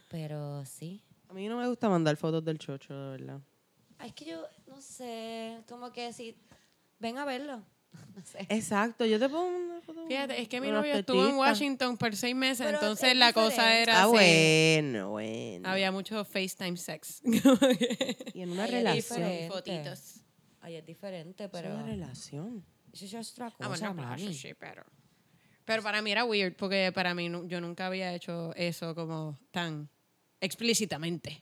Pero sí. A mí no me gusta mandar fotos del chocho, de verdad. Ay, es que yo no sé, como que si ven a verlo. No sé. Exacto, yo te pongo una foto. Fíjate, es que mi novio estuvo en Washington por seis meses, pero entonces la cosa era ah, así. bueno, bueno. Había mucho FaceTime sex. Y en una Ay, relación. Es fotitos. Ay, es diferente, pero... Es una relación. Eso ya es otra cosa, ah, bueno, para mí. Sí, pero... Pero para mí era weird, porque para mí yo nunca había hecho eso como tan... explícitamente.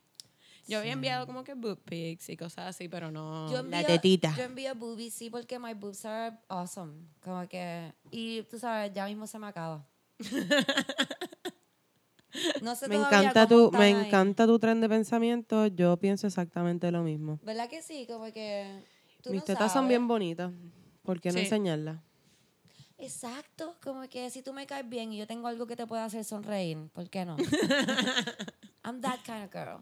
Yo había enviado como que boob pics y cosas así, pero no... Yo envío, la tetita. Yo envío boobies, sí, porque my boobs are awesome. Como que... Y tú sabes, ya mismo se me acaba. No sé, me encanta tu, me ahí. encanta tu tren de pensamiento. Yo pienso exactamente lo mismo. ¿Verdad que sí? Como que... Tú Mis no tetas sabes. son bien bonitas. ¿Por qué no sí. enseñarlas? Exacto. Como que si tú me caes bien y yo tengo algo que te pueda hacer sonreír, ¿por qué no? I'm that kind of girl.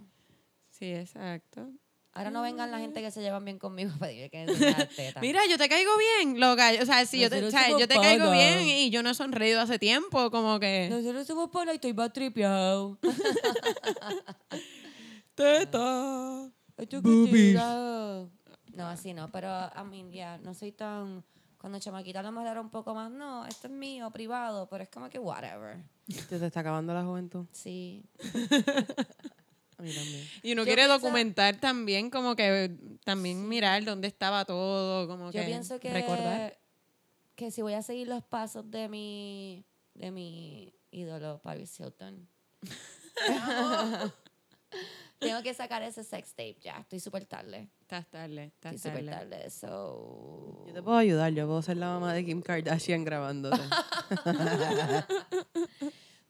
Sí, exacto. Ahora no vengan la gente que se llevan bien conmigo a pedir que enseñar teta. Mira, yo te caigo bien, loca. O sea, si yo te, o sea, yo te caigo bien y yo no he sonreído hace tiempo, como que... Nosotros somos pana y estoy más tripeado. Teta. Boobies. No, así no, pero a mí ya no soy tan... Cuando chamaquita lo mandaron un poco más, no, esto es mío, privado, pero es como que whatever. Se te está acabando la juventud. Sí. A mí también. Y uno yo quiere pienso, documentar también, como que también sí. mirar dónde estaba todo, como yo que, pienso que recordar. Que si voy a seguir los pasos de mi de mi ídolo Paris Hilton, tengo que sacar ese sex tape ya. Estoy súper tarde. Estás tarde. Estás Estoy súper tarde. tarde so... Yo te puedo ayudar. Yo puedo ser la mamá de Kim Kardashian grabándote.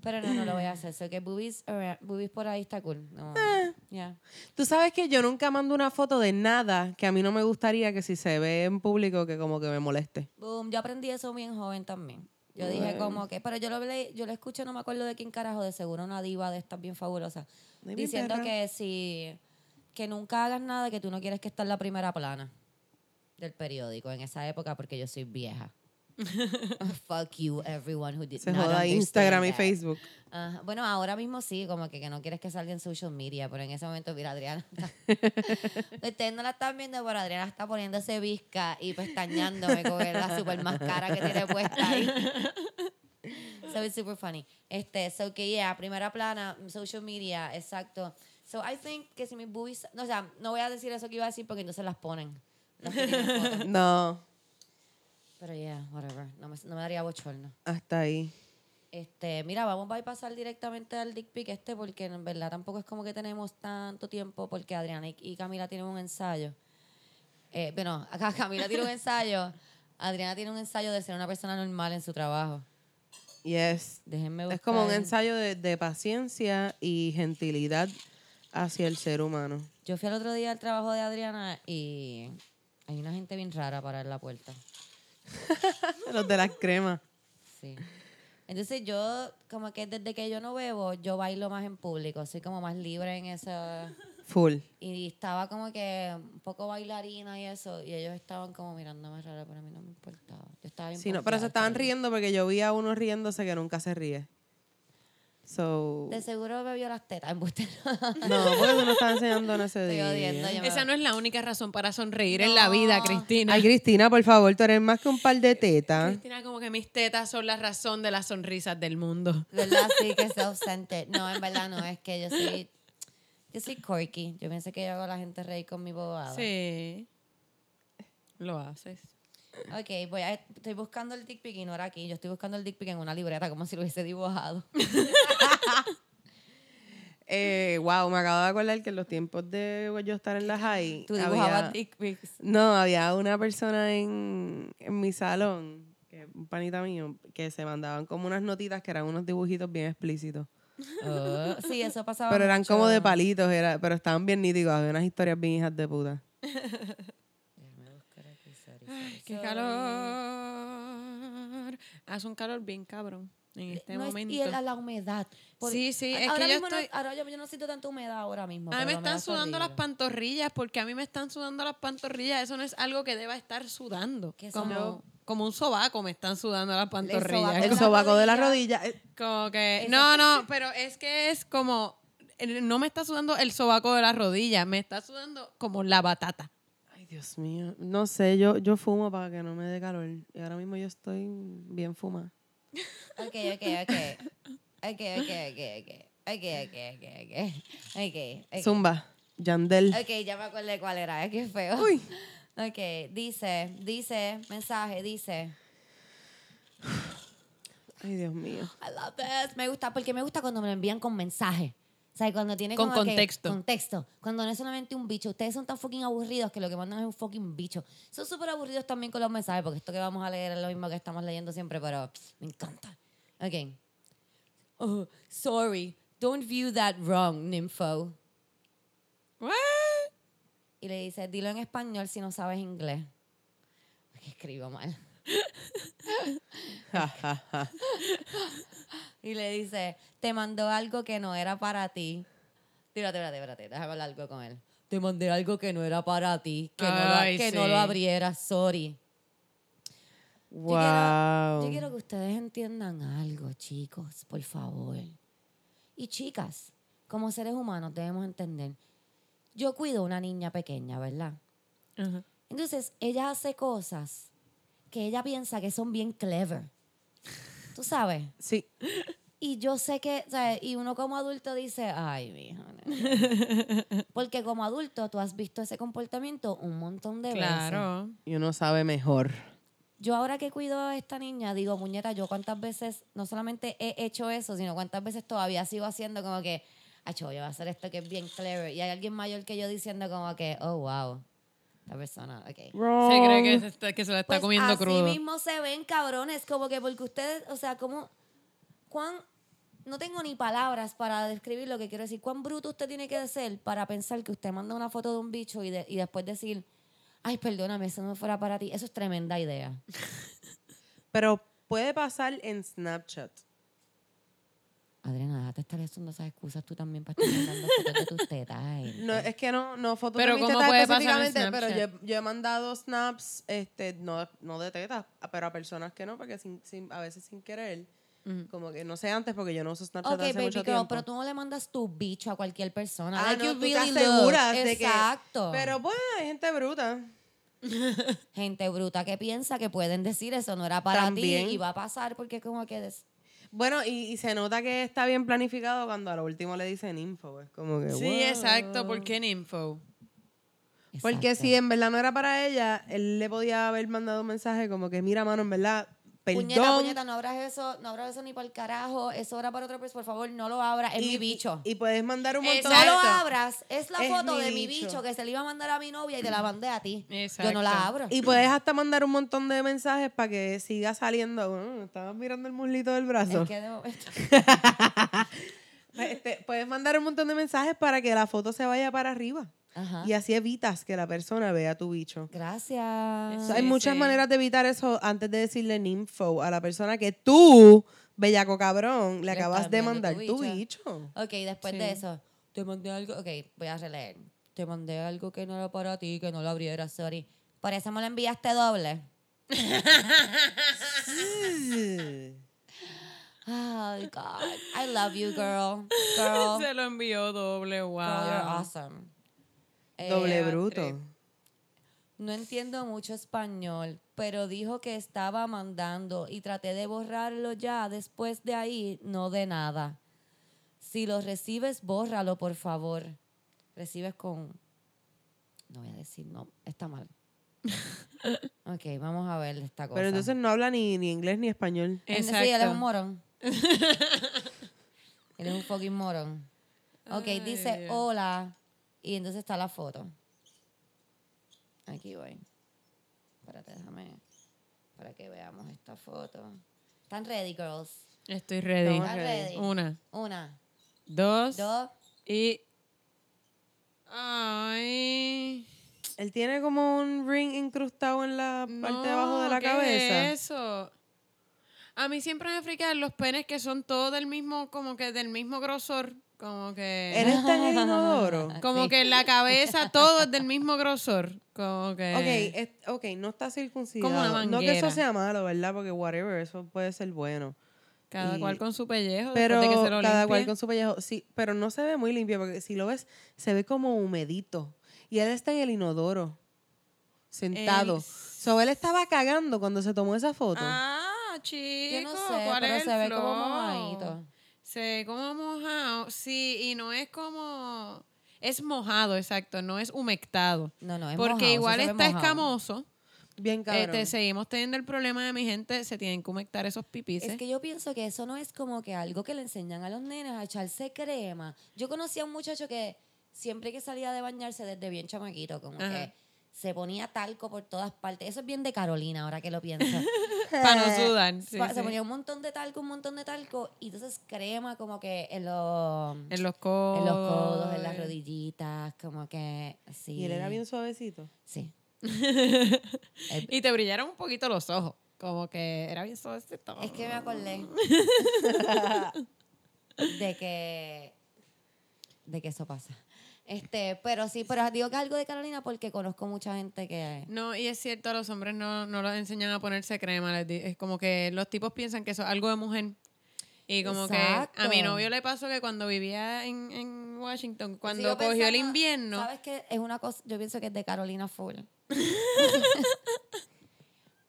Pero no, no lo voy a hacer. So que boobies, right, boobies por ahí está cool. No. Eh. Yeah. Tú sabes que yo nunca mando una foto de nada que a mí no me gustaría que si se ve en público que como que me moleste. Boom. Yo aprendí eso bien joven también. Yo bueno. dije como que... Pero yo lo, yo lo escuché, no me acuerdo de quién carajo, de seguro una diva de estas bien fabulosas. Muy diciendo bien, que si... Que nunca hagas nada que tú no quieres que esté en la primera plana del periódico en esa época porque yo soy vieja. Fuck you, everyone who did Se not joda Instagram that. Y Facebook. Uh, bueno, ahora mismo sí, como que, que no quieres que salga en social media, pero en ese momento, mira, Adriana. Ustedes no la están viendo, pero Adriana está poniéndose visca y pestañándome con la super máscara que tiene puesta ahí. So it's super funny. Este, so que, yeah, primera plana, social media, exacto. So I think que si mis boobies... No, o sea, no voy a decir eso que iba a decir porque entonces las ponen. Las no. Pero yeah, whatever. No me, no me daría bochorno. Hasta ahí. Este, mira, vamos a pasar directamente al dick pic este porque en verdad tampoco es como que tenemos tanto tiempo porque Adriana y, y Camila tienen un ensayo. Eh, bueno, acá Camila tiene un ensayo. Adriana tiene un ensayo de ser una persona normal en su trabajo. Yes. Déjenme buscar. Es como un ensayo de, de paciencia y gentilidad hacia el ser humano. Yo fui al otro día al trabajo de Adriana y hay una gente bien rara para en la puerta. Los de las cremas. Sí. Entonces yo, como que desde que yo no bebo, yo bailo más en público. Soy como más libre en esa... Full. Y estaba como que un poco bailarina y eso. Y ellos estaban como mirándome rara, pero a mí no me importaba. Yo estaba bien sí, no, pero se estaban riendo porque yo vi a uno riéndose que nunca se ríe. So... De seguro me vio las tetas, embustero. No, porque tú no estás enseñando en ese día. Odiando, Esa no es la única razón para sonreír no. en la vida, Cristina. Ay, Cristina, por favor, tú eres más que un par de tetas. Cristina, como que mis tetas son la razón de las sonrisas del mundo. ¿Verdad? Sí, que self-centered. No, en verdad no, es que yo soy... Yo soy quirky. Yo pienso que yo hago a la gente reír con mi bobada. Sí. Lo haces. Ok, voy a, estoy buscando el dick pic y no era aquí. Yo estoy buscando el dick pic en una libreta, como si lo hubiese dibujado. eh, wow, me acabo de acordar que en los tiempos de yo estar en la high... ¿Tú dibujabas había, dick pics? No, había una persona en, en mi salón, que, un panita mío, que se mandaban como unas notitas que eran unos dibujitos bien explícitos. Oh. Sí, eso pasaba Pero eran mucho. Como de palitos, era, pero estaban bien nítidos. Había unas historias bien hijas de puta. Ay, ¡qué calor! Hace un calor bien cabrón en este no momento. Es, y el, la humedad. Sí, sí. Es ahora que yo, estoy... no, ahora yo, yo no siento tanta humedad ahora mismo. A mí me están sudando las pantorrillas porque a mí me están sudando las pantorrillas. Eso no es algo que deba estar sudando. Como, como un sobaco me están sudando las pantorrillas. El sobaco de la rodilla. Como que... Eso no, no, pero es que es como... No me está sudando el sobaco de la rodilla. Me está sudando como la batata. Dios mío, no sé, yo, yo fumo para que no me dé calor y ahora mismo yo estoy bien fumada. Ok, ok, ok. Ok, ok, ok, ok. Ok, ok, ok, ok. Okay. Zumba, Yandel. Ok, ya me acordé cuál era, es que es feo. Uy. Ok, dice, dice, mensaje, dice. Ay, Dios mío. I love this. Me gusta, porque me gusta cuando me lo envían con mensaje. O sea, cuando tiene con como contexto. Que, contexto. Cuando no es solamente un bicho. Ustedes son tan fucking aburridos que lo que mandan es un fucking bicho. Son súper aburridos también con los mensajes, porque esto que vamos a leer es lo mismo que estamos leyendo siempre, pero me encanta. Ok. Oh, sorry. Don't view that wrong, nympho. What? Y le dice, dilo en español si no sabes inglés. Porque escribo mal. Y le dice, te mandó algo que no era para ti. Tírate, espérate, espérate, déjame hablar algo con él. Te mandé algo que no era para ti, que, Ay, no, lo, que sí. no lo abrieras, sorry. Wow. Yo quiero, yo quiero que ustedes entiendan algo, chicos, por favor. Y chicas, como seres humanos debemos entender. Yo cuido a una niña pequeña, ¿verdad? Uh-huh. Entonces, ella hace cosas que ella piensa que son bien clever. ¿Tú sabes? Sí. Y yo sé que, ¿sabes? Y uno como adulto dice, ay, mijo. No. Porque como adulto tú has visto ese comportamiento un montón de claro. veces. Claro. Y uno sabe mejor. Yo ahora que cuido a esta niña, digo, muñeca, yo cuántas veces no solamente he hecho eso, sino cuántas veces todavía sigo haciendo como que, acho, yo voy a hacer esto que es bien clever. Y hay alguien mayor que yo diciendo como que, oh, wow. La persona, ok. Wrong. Se cree que se, está, que se la está pues comiendo así crudo. Así mismo se ven, cabrones, como que porque ustedes, o sea, como, cuán, no tengo ni palabras para describir lo que quiero decir. Cuán bruto usted tiene que ser para pensar que usted manda una foto de un bicho y, de, y después decir, ay, perdóname, eso no fuera para ti. Eso es tremenda idea. Pero puede pasar en Snapchat. Adriana, te estaré haciendo esas excusas tú también para estar mandando fotos de tus tetas. Ay, no, es que no, no fotos de mis tetas específicamente, pero yo, yo he mandado snaps, este, no, no de tetas, pero a personas que no, porque sin, sin, a veces sin querer, uh-huh. como que no sé antes, porque yo no uso Snapchat okay, hace baby mucho girl, tiempo. Pero tú no le mandas tu bicho a cualquier persona. Ah, like no, tú really te aseguras look. De que... Exacto. Pero bueno, hay gente bruta. Gente bruta que piensa que pueden decir eso no era para también. Ti y va a pasar porque como que... Des- Bueno, y, y se nota que está bien planificado cuando a lo último le dicen info. Es como que, wow. Sí, exacto. ¿Por qué en info? Exacto. Porque si en verdad no era para ella, él le podía haber mandado un mensaje como que, mira, mano, en verdad, perdón. Puñeta, puñeta, no abras eso, no abras eso ni para el carajo. Eso era para otra persona. Por favor, no lo abras. Es y, mi bicho. Y puedes mandar un montón de... No lo abras. Es la es foto mi de mi bicho. bicho que se le iba a mandar a mi novia y te la mandé a ti. Exacto. Yo no la abro. Y puedes hasta mandar un montón de mensajes para que siga saliendo. Bueno, estabas mirando el muslito del brazo. Es que de momento... este, puedes mandar un montón de mensajes para que la foto se vaya para arriba. Ajá. Y así evitas que la persona vea tu bicho. Gracias. O sea, hay sí, muchas sí. maneras de evitar eso antes de decirle ninfo a la persona que tú, bellaco cabrón, le, le acabas de mandar tu bicho. tu bicho. Ok, después sí. de eso, te mandé algo, ok, voy a releer. Te mandé algo que no era para ti, que no lo abrieras, sorry. Por eso me lo enviaste doble. Oh, God. I love you, girl. girl. Se lo envió doble, wow. Girl, you're awesome. Eh, Doble bruto. No entiendo mucho español, pero dijo que estaba mandando y traté de borrarlo ya. Después de ahí, no de nada. Si lo recibes, bórralo, por favor. Recibes con... No voy a decir, no, está mal. Ok, vamos a ver esta cosa. Pero entonces no habla ni, ni inglés ni español. Exacto. Sí, él es un morón. Él es un fucking morón. Ok, ay, dice, Dios. Hola... Y entonces está la foto. Aquí voy. Espérate, déjame. Para que veamos esta foto. ¿Están ready, girls? Estoy ready. ¿Están ready? Una. Una. Dos. Dos. Y... Ay... Él tiene como un ring incrustado en la no, parte de abajo de la ¿qué cabeza. Es eso? A mí siempre me frican los penes que son todos del mismo, como que del mismo grosor. Como que... ¿Eres tan el inodoro? Como sí. que la cabeza, todo es del mismo grosor. Como que... Okay, es, ok, no está circuncidado. Como una manguera. No que eso sea malo, ¿verdad? Porque whatever, eso puede ser bueno. Cada y... cual con su pellejo. Pero de que se lo cada limpie. Cual con su pellejo. Sí, pero no se ve muy limpio porque si lo ves, se ve como humedito. Y él está en el inodoro, sentado. Es... So, él estaba cagando cuando se tomó esa foto. Ah, chico. Yo no sé, ¿cuál pero es se ve flow? Como mamadito. Se ve como mojado, sí, y no es como... Es mojado, exacto, no es humectado. No, no, es porque mojado. Porque igual está mojado. Escamoso, Bien cabrón. Este, seguimos teniendo el problema de mi gente, se tienen que conectar esos pipices. Es que yo pienso que eso no es como que algo que le enseñan a los nenes a echarse crema. Yo conocí a un muchacho que siempre que salía de bañarse desde bien chamaquito, como Ajá. que se ponía talco por todas partes. Eso es bien de Carolina, ahora que lo pienso. Para no sudar. Sí, se sí. ponía un montón de talco, un montón de talco, y entonces crema como que en los... En los codos. En los codos, en las rodillitas, como que... Sí. Y él era bien suavecito. Sí. El, y te brillaron un poquito los ojos, como que era bien suavecito. Es que me acordé de que... De que eso pasa. Este, pero sí, pero digo que algo de Carolina porque conozco mucha gente que... No, y es cierto, a los hombres no, no los enseñan a ponerse crema. Es como que los tipos piensan que eso es algo de mujer. Y como Exacto. que a mi novio le pasó que cuando vivía en, en Washington, cuando sí, cogió pensando, el invierno... ¿Sabes qué? Es una cosa, yo pienso que es de Carolina full.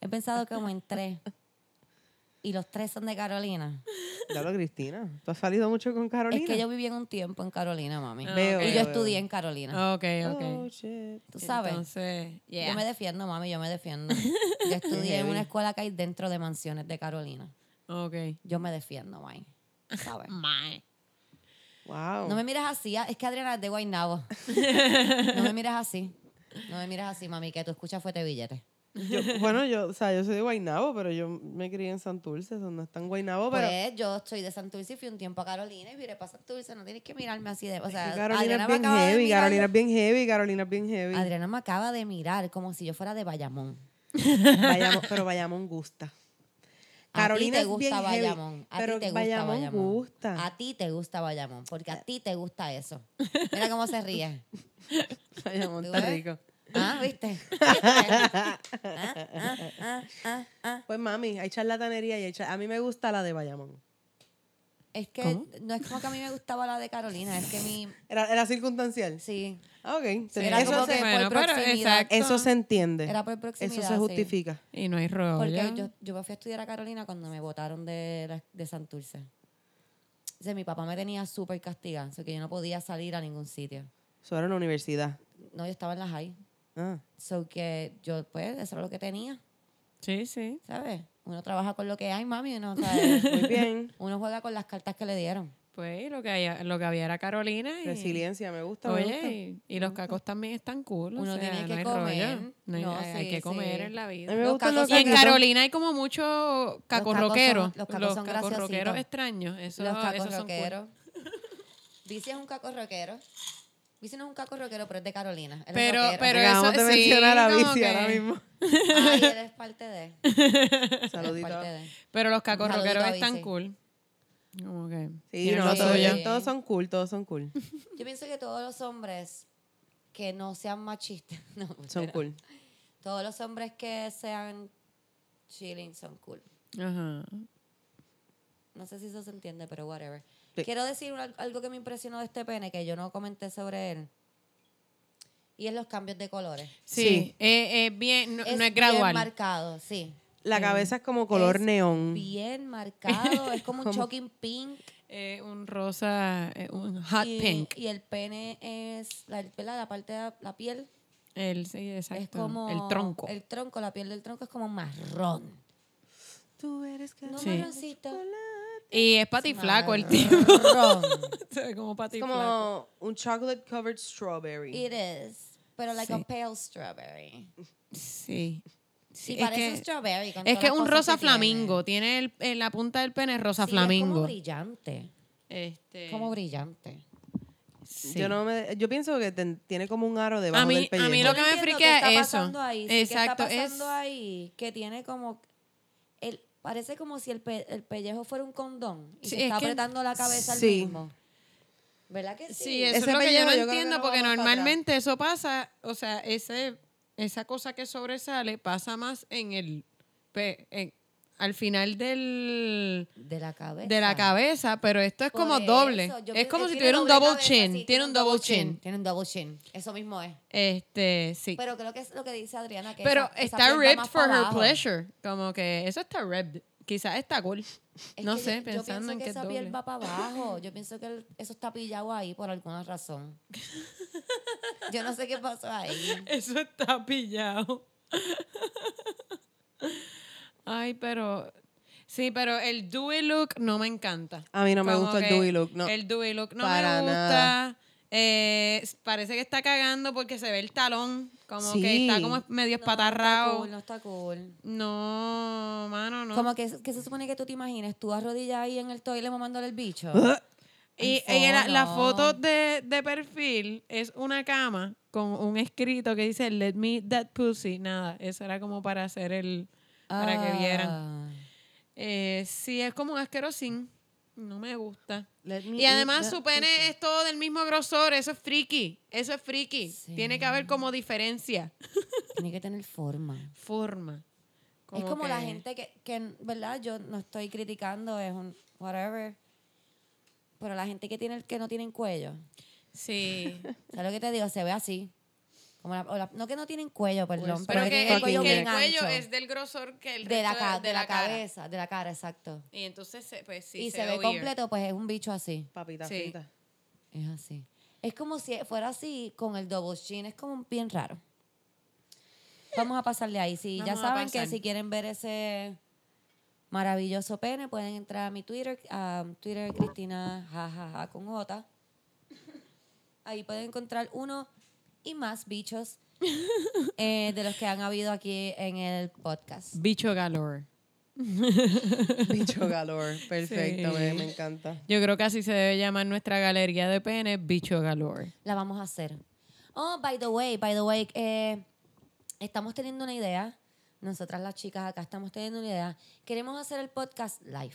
He pensado como en tres. Y los tres son de Carolina. Claro, Cristina. ¿Tú has salido mucho con Carolina? Es que yo viví en un tiempo en Carolina, mami. Oh, okay. Y yo estudié en Carolina. Ok, ok. Oh, shit. ¿Tú sabes? Entonces, yeah. Yo me defiendo, mami, yo me defiendo. Yo estudié en una escuela que hay dentro de mansiones de Carolina. Ok. Yo me defiendo, mami. ¿Sabes? Mami. Wow. No me miras así. Es que Adriana es de Guaynabo. No me miras así. No me miras así, mami, que tú escuchas fuerte billete. Yo, bueno, yo, o sea, yo soy de Guaynabo, pero yo me crié en Santurce, no está en Guaynabo, pero... Pues yo soy de Santurce y fui un tiempo a Carolina y viré para Santurce, no tienes que mirarme así de... O sea, es que Carolina Adriana es bien heavy, Carolina es bien heavy, Carolina es bien heavy. Adriana me acaba de mirar como si yo fuera de Bayamón. Bayamón pero Bayamón gusta. Carolina a ti te gusta Bayamón, a ti te gusta Bayamón. A ti te gusta Bayamón, porque a ti te gusta eso. Mira cómo se ríe. Bayamón está rico. Ah, ¿viste? ah, ah, ah, ah, ah. Pues mami, hay charlatanería y hay charlatanería. A mí me gusta la de Bayamón. Es que ¿Cómo? no es como que a mí me gustaba la de Carolina, es que mi... ¿Era, era circunstancial? Sí. Ah, ok. Entonces, era eso como se... que bueno, por proximidad. Eso se entiende. Era por proximidad, eso se justifica. Sí. Y no hay rollo. Porque yo, yo me fui a estudiar a Carolina cuando me botaron de, de Santurce. O sea, mi papá me tenía súper castigada, o sea, que yo no podía salir a ningún sitio. Eso era en la universidad. No, yo estaba en la high. Ah. So que yo, pues, eso era lo que tenía. Sí, sí. ¿Sabes? Uno trabaja con lo que hay, mami. Uno, ¿sabes? Muy bien. Uno juega con las cartas que le dieron. Pues, lo que había, lo que había era Carolina. Y... Resiliencia, me gusta. Oye, me gusta. Y, y los cacos también están cool. Uno o sea, tiene que no comer. No hay, no, hay, sí, hay que comer sí. en la vida. Los los cacos, y en Carolina hay como muchos cacos rockeros. Los cacos son, los cacos son rockeros extraños. Esos, los cacos rockeros. Vici es un caco rockero. Vici no es un caco rockero, pero es de Carolina. Él pero, es pero acabamos eso, de mencionar sí, a Vici ahora que... mismo. Ay, eres parte de. Saludito. Parte de. Pero los cacos rockeros están cool. Como que. Sí, no, sí, todo sí. todos son cool, todos son cool. Yo pienso que todos los hombres que no sean machistas. No, son pero, cool. Todos los hombres que sean chilling son cool. Ajá. No sé si eso se entiende, pero whatever. Quiero decir algo que me impresionó de este pene, que yo no comenté sobre él, y es los cambios de colores. Sí, sí. Eh, eh, bien, no, es no es gradual. Es bien marcado, sí. La eh, cabeza es como color neón. Bien marcado, es como un shocking pink. Eh, un rosa, eh, un hot y, pink. Y el pene es la, la parte de la piel. El, sí, exacto. Es como el tronco. El tronco, la piel del tronco es como marrón. Tú eres que no sí. marroncito. Y es patiflaco el tío. Se ve como patiflaco. Como un chocolate covered strawberry. It is. Pero like sí. a pale strawberry. Sí. Sí, y parece que, strawberry. Con es que un rosa que flamingo. Tiene, tiene el, en la punta del pene rosa sí, flamingo. Es como brillante. Este. Como brillante. Sí. Yo no me, yo pienso que ten, tiene como un aro debajo a mí, del pellejo. A mí lo que me friquea es eso. Ahí, exacto. ¿Qué está pasando es, ahí? Que tiene como... el Parece como si el, pe- el pellejo fuera un condón y sí, se es está apretando la cabeza al sí. mismo. ¿Verdad que sí? Sí, eso ese es lo que yo no yo entiendo no porque normalmente eso pasa, o sea, ese esa cosa que sobresale pasa más en el... Pe- en, al final del... De la cabeza. De la cabeza, pero esto es Por como eso, doble. Es como si tuviera un double cabeza, chin. Sí, tiene un double chin. chin. Tiene un double chin. Eso mismo es. Este, sí. Pero creo que es lo que dice Adriana. Que pero esa, está esa ripped for her abajo. pleasure. Como que eso está ripped. Quizás está cool. Es no sé, yo, pensando yo en que, que es doble. Yo pienso que esa piel va para abajo. Yo pienso que el, eso está pillado ahí por alguna razón. Yo no sé qué pasó ahí. Eso está pillado. Ay, pero... Sí, pero el dewy look no me encanta. A mí no como me gusta el dewy look. No. El dewy look no Para me gusta. Nada. Eh, parece que está cagando porque se ve el talón. Como sí. que está como medio espatarrado. No, no está cool. No, mano, no. Como que, que se supone que tú te imaginas, tú arrodillada ahí en el toile mamándole el bicho. Y, y la, la foto de, de perfil es una cama con un escrito que dice "Let me eat that pussy". Nada, eso era como para hacer el... Ah. Para que vieran. Eh, sí, es como un asquerosín. No me gusta. Me y además su pene pussy. Es todo del mismo grosor. Eso es friki. Eso es friki. Sí. Tiene que haber como diferencia. Tiene que tener forma. Forma. Como es como que... la gente que, que, ¿verdad? Yo no estoy criticando, es un whatever. Pero la gente que tiene que no tienen cuello. Sí. ¿Sabes lo que te digo? Se ve así. Como la, la, no que no tienen cuello, perdón. Pues, pero, pero que, que el cuello, que el cuello es del grosor que el resto de la, ca de, de la, la cabeza, cara. De la cara, exacto. Y entonces, pues sí. Y se, se ve, ve completo, pues es un bicho así. Papita sí. frita. Es así. Es como si fuera así con el double chin, es como bien raro. Vamos a pasarle ahí. Sí, ya saben que si quieren ver ese maravilloso pene, pueden entrar a mi Twitter, a um, Twitter Cristina jajaja con J. Ahí pueden encontrar uno y más bichos eh, de los que han habido aquí en el podcast. Bicho galore. Bicho galore. Perfecto, sí. me, me encanta. Yo creo que así se debe llamar nuestra galería de penes, bicho galore. La vamos a hacer. Oh, by the way, by the way, eh, estamos teniendo una idea. Nosotras las chicas acá estamos teniendo una idea. Queremos hacer el podcast live.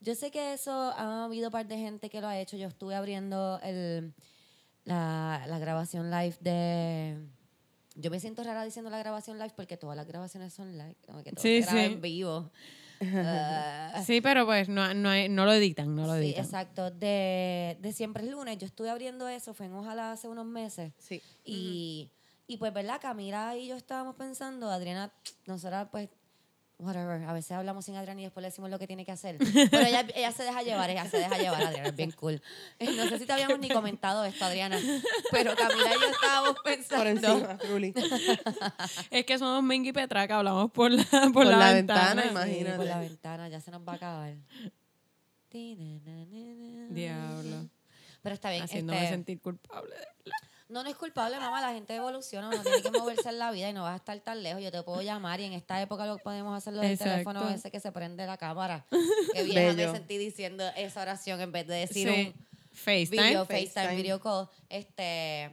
Yo sé que eso ha habido un par de gente que lo ha hecho. Yo estuve abriendo el... La, la grabación live de... Yo me siento rara diciendo la grabación live porque todas las grabaciones son live. Como que todo sí, se graba sí. en vivo. Uh, sí, pero pues no, no, hay, no lo editan, no lo sí, editan. Exacto. De, de siempre el lunes. Yo estuve abriendo eso, fue en Ojalá hace unos meses. Sí. Y, uh-huh. y pues, ¿verdad? Camila y yo estábamos pensando, Adriana, nosotras pues... Whatever. A veces hablamos sin Adriana y después le decimos lo que tiene que hacer. Pero ella, ella se deja llevar, ella se deja llevar, Adriana, es bien cool. No sé si te habíamos ni comentado esto, Adriana, pero Camila y yo estábamos pensando... Por encima, es que somos Mingy Petraca, hablamos por la, por por la, la ventana. ventana imagínate. Sí, por la ventana, ya se nos va a acabar. Diablo. Pero está bien. Haciéndome este... sentir culpable. No, no es culpable, mamá. La gente evoluciona. Uno tiene que moverse en la vida y no vas a estar tan lejos. Yo te puedo llamar y en esta época lo podemos hacer del teléfono ese que se prende la cámara. Qué vieja me sentí diciendo esa oración en vez de decir sí. un FaceTime, video, FaceTime, FaceTime, video call. Este,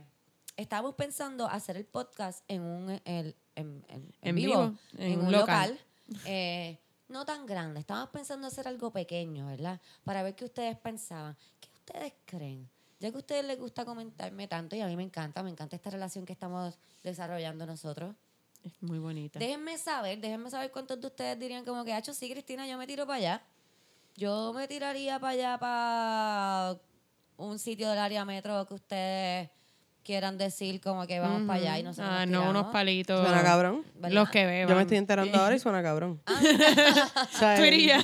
estábamos pensando hacer el podcast en un en, en, en, en vivo, vivo, en, en un local. local eh, no tan grande. Estábamos pensando hacer algo pequeño, ¿verdad? Para ver qué ustedes pensaban. ¿Qué ustedes creen? Ya que a ustedes les gusta comentarme tanto y a mí me encanta, me encanta esta relación que estamos desarrollando nosotros. Es muy bonita. Déjenme saber, déjenme saber cuántos de ustedes dirían como que, hacho, sí, Cristina, yo me tiro para allá. Yo me tiraría para allá, para un sitio del área metro que ustedes quieran decir como que vamos uh-huh. para allá y nosotros Ah, nos no, tiramos. Unos palitos. Suena cabrón. ¿Verdad? Los que beban. Yo me estoy enterando ahora y suena cabrón. Ah. O sea, tú irías.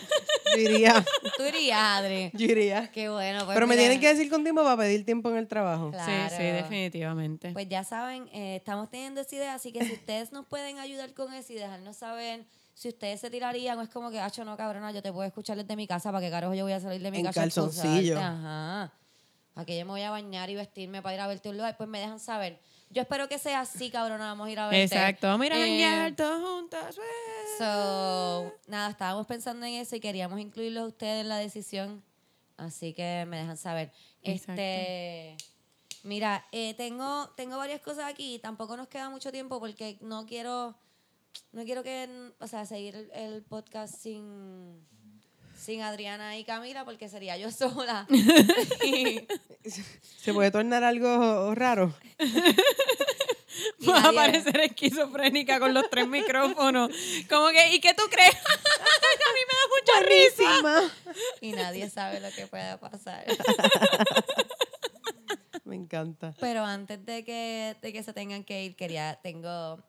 Yo iría. Tú irías, Adri. Yo iría. Qué bueno. Pues pero mira, me tienen que decir con tiempo para pedir tiempo en el trabajo. Claro. Sí, sí, definitivamente. Pues ya saben, eh, estamos teniendo esa idea, así que si ustedes nos pueden ayudar con eso y dejarnos saber si ustedes se tirarían o es como que, acho, no, cabrona, yo te puedo escuchar desde mi casa, ¿para qué carajo yo voy a salir de mi en casa? En calzoncillo. Ajá. ¿Para qué yo me voy a bañar y vestirme para ir a verte un lugar? Pues me dejan saber. Yo espero que sea así, cabrona, vamos a ir a verte. Exacto, vamos a ir a bañar todos juntos. So, nada, estábamos pensando en eso y queríamos incluirlos a ustedes en la decisión. Así que me dejan saber. Exacto. Este, mira, eh, tengo, tengo varias cosas aquí. Tampoco nos queda mucho tiempo porque no quiero, no quiero que, o sea, seguir el, el podcast sin... sin Adriana y Camila, porque sería yo sola. Se puede tornar algo raro. Vas a parecer esquizofrénica con los tres micrófonos. Como que, ¿y qué tú crees? A mí me da mucha risa. Y nadie sabe lo que pueda pasar. Me encanta. Pero antes de que, de que se tengan que ir, quería, tengo...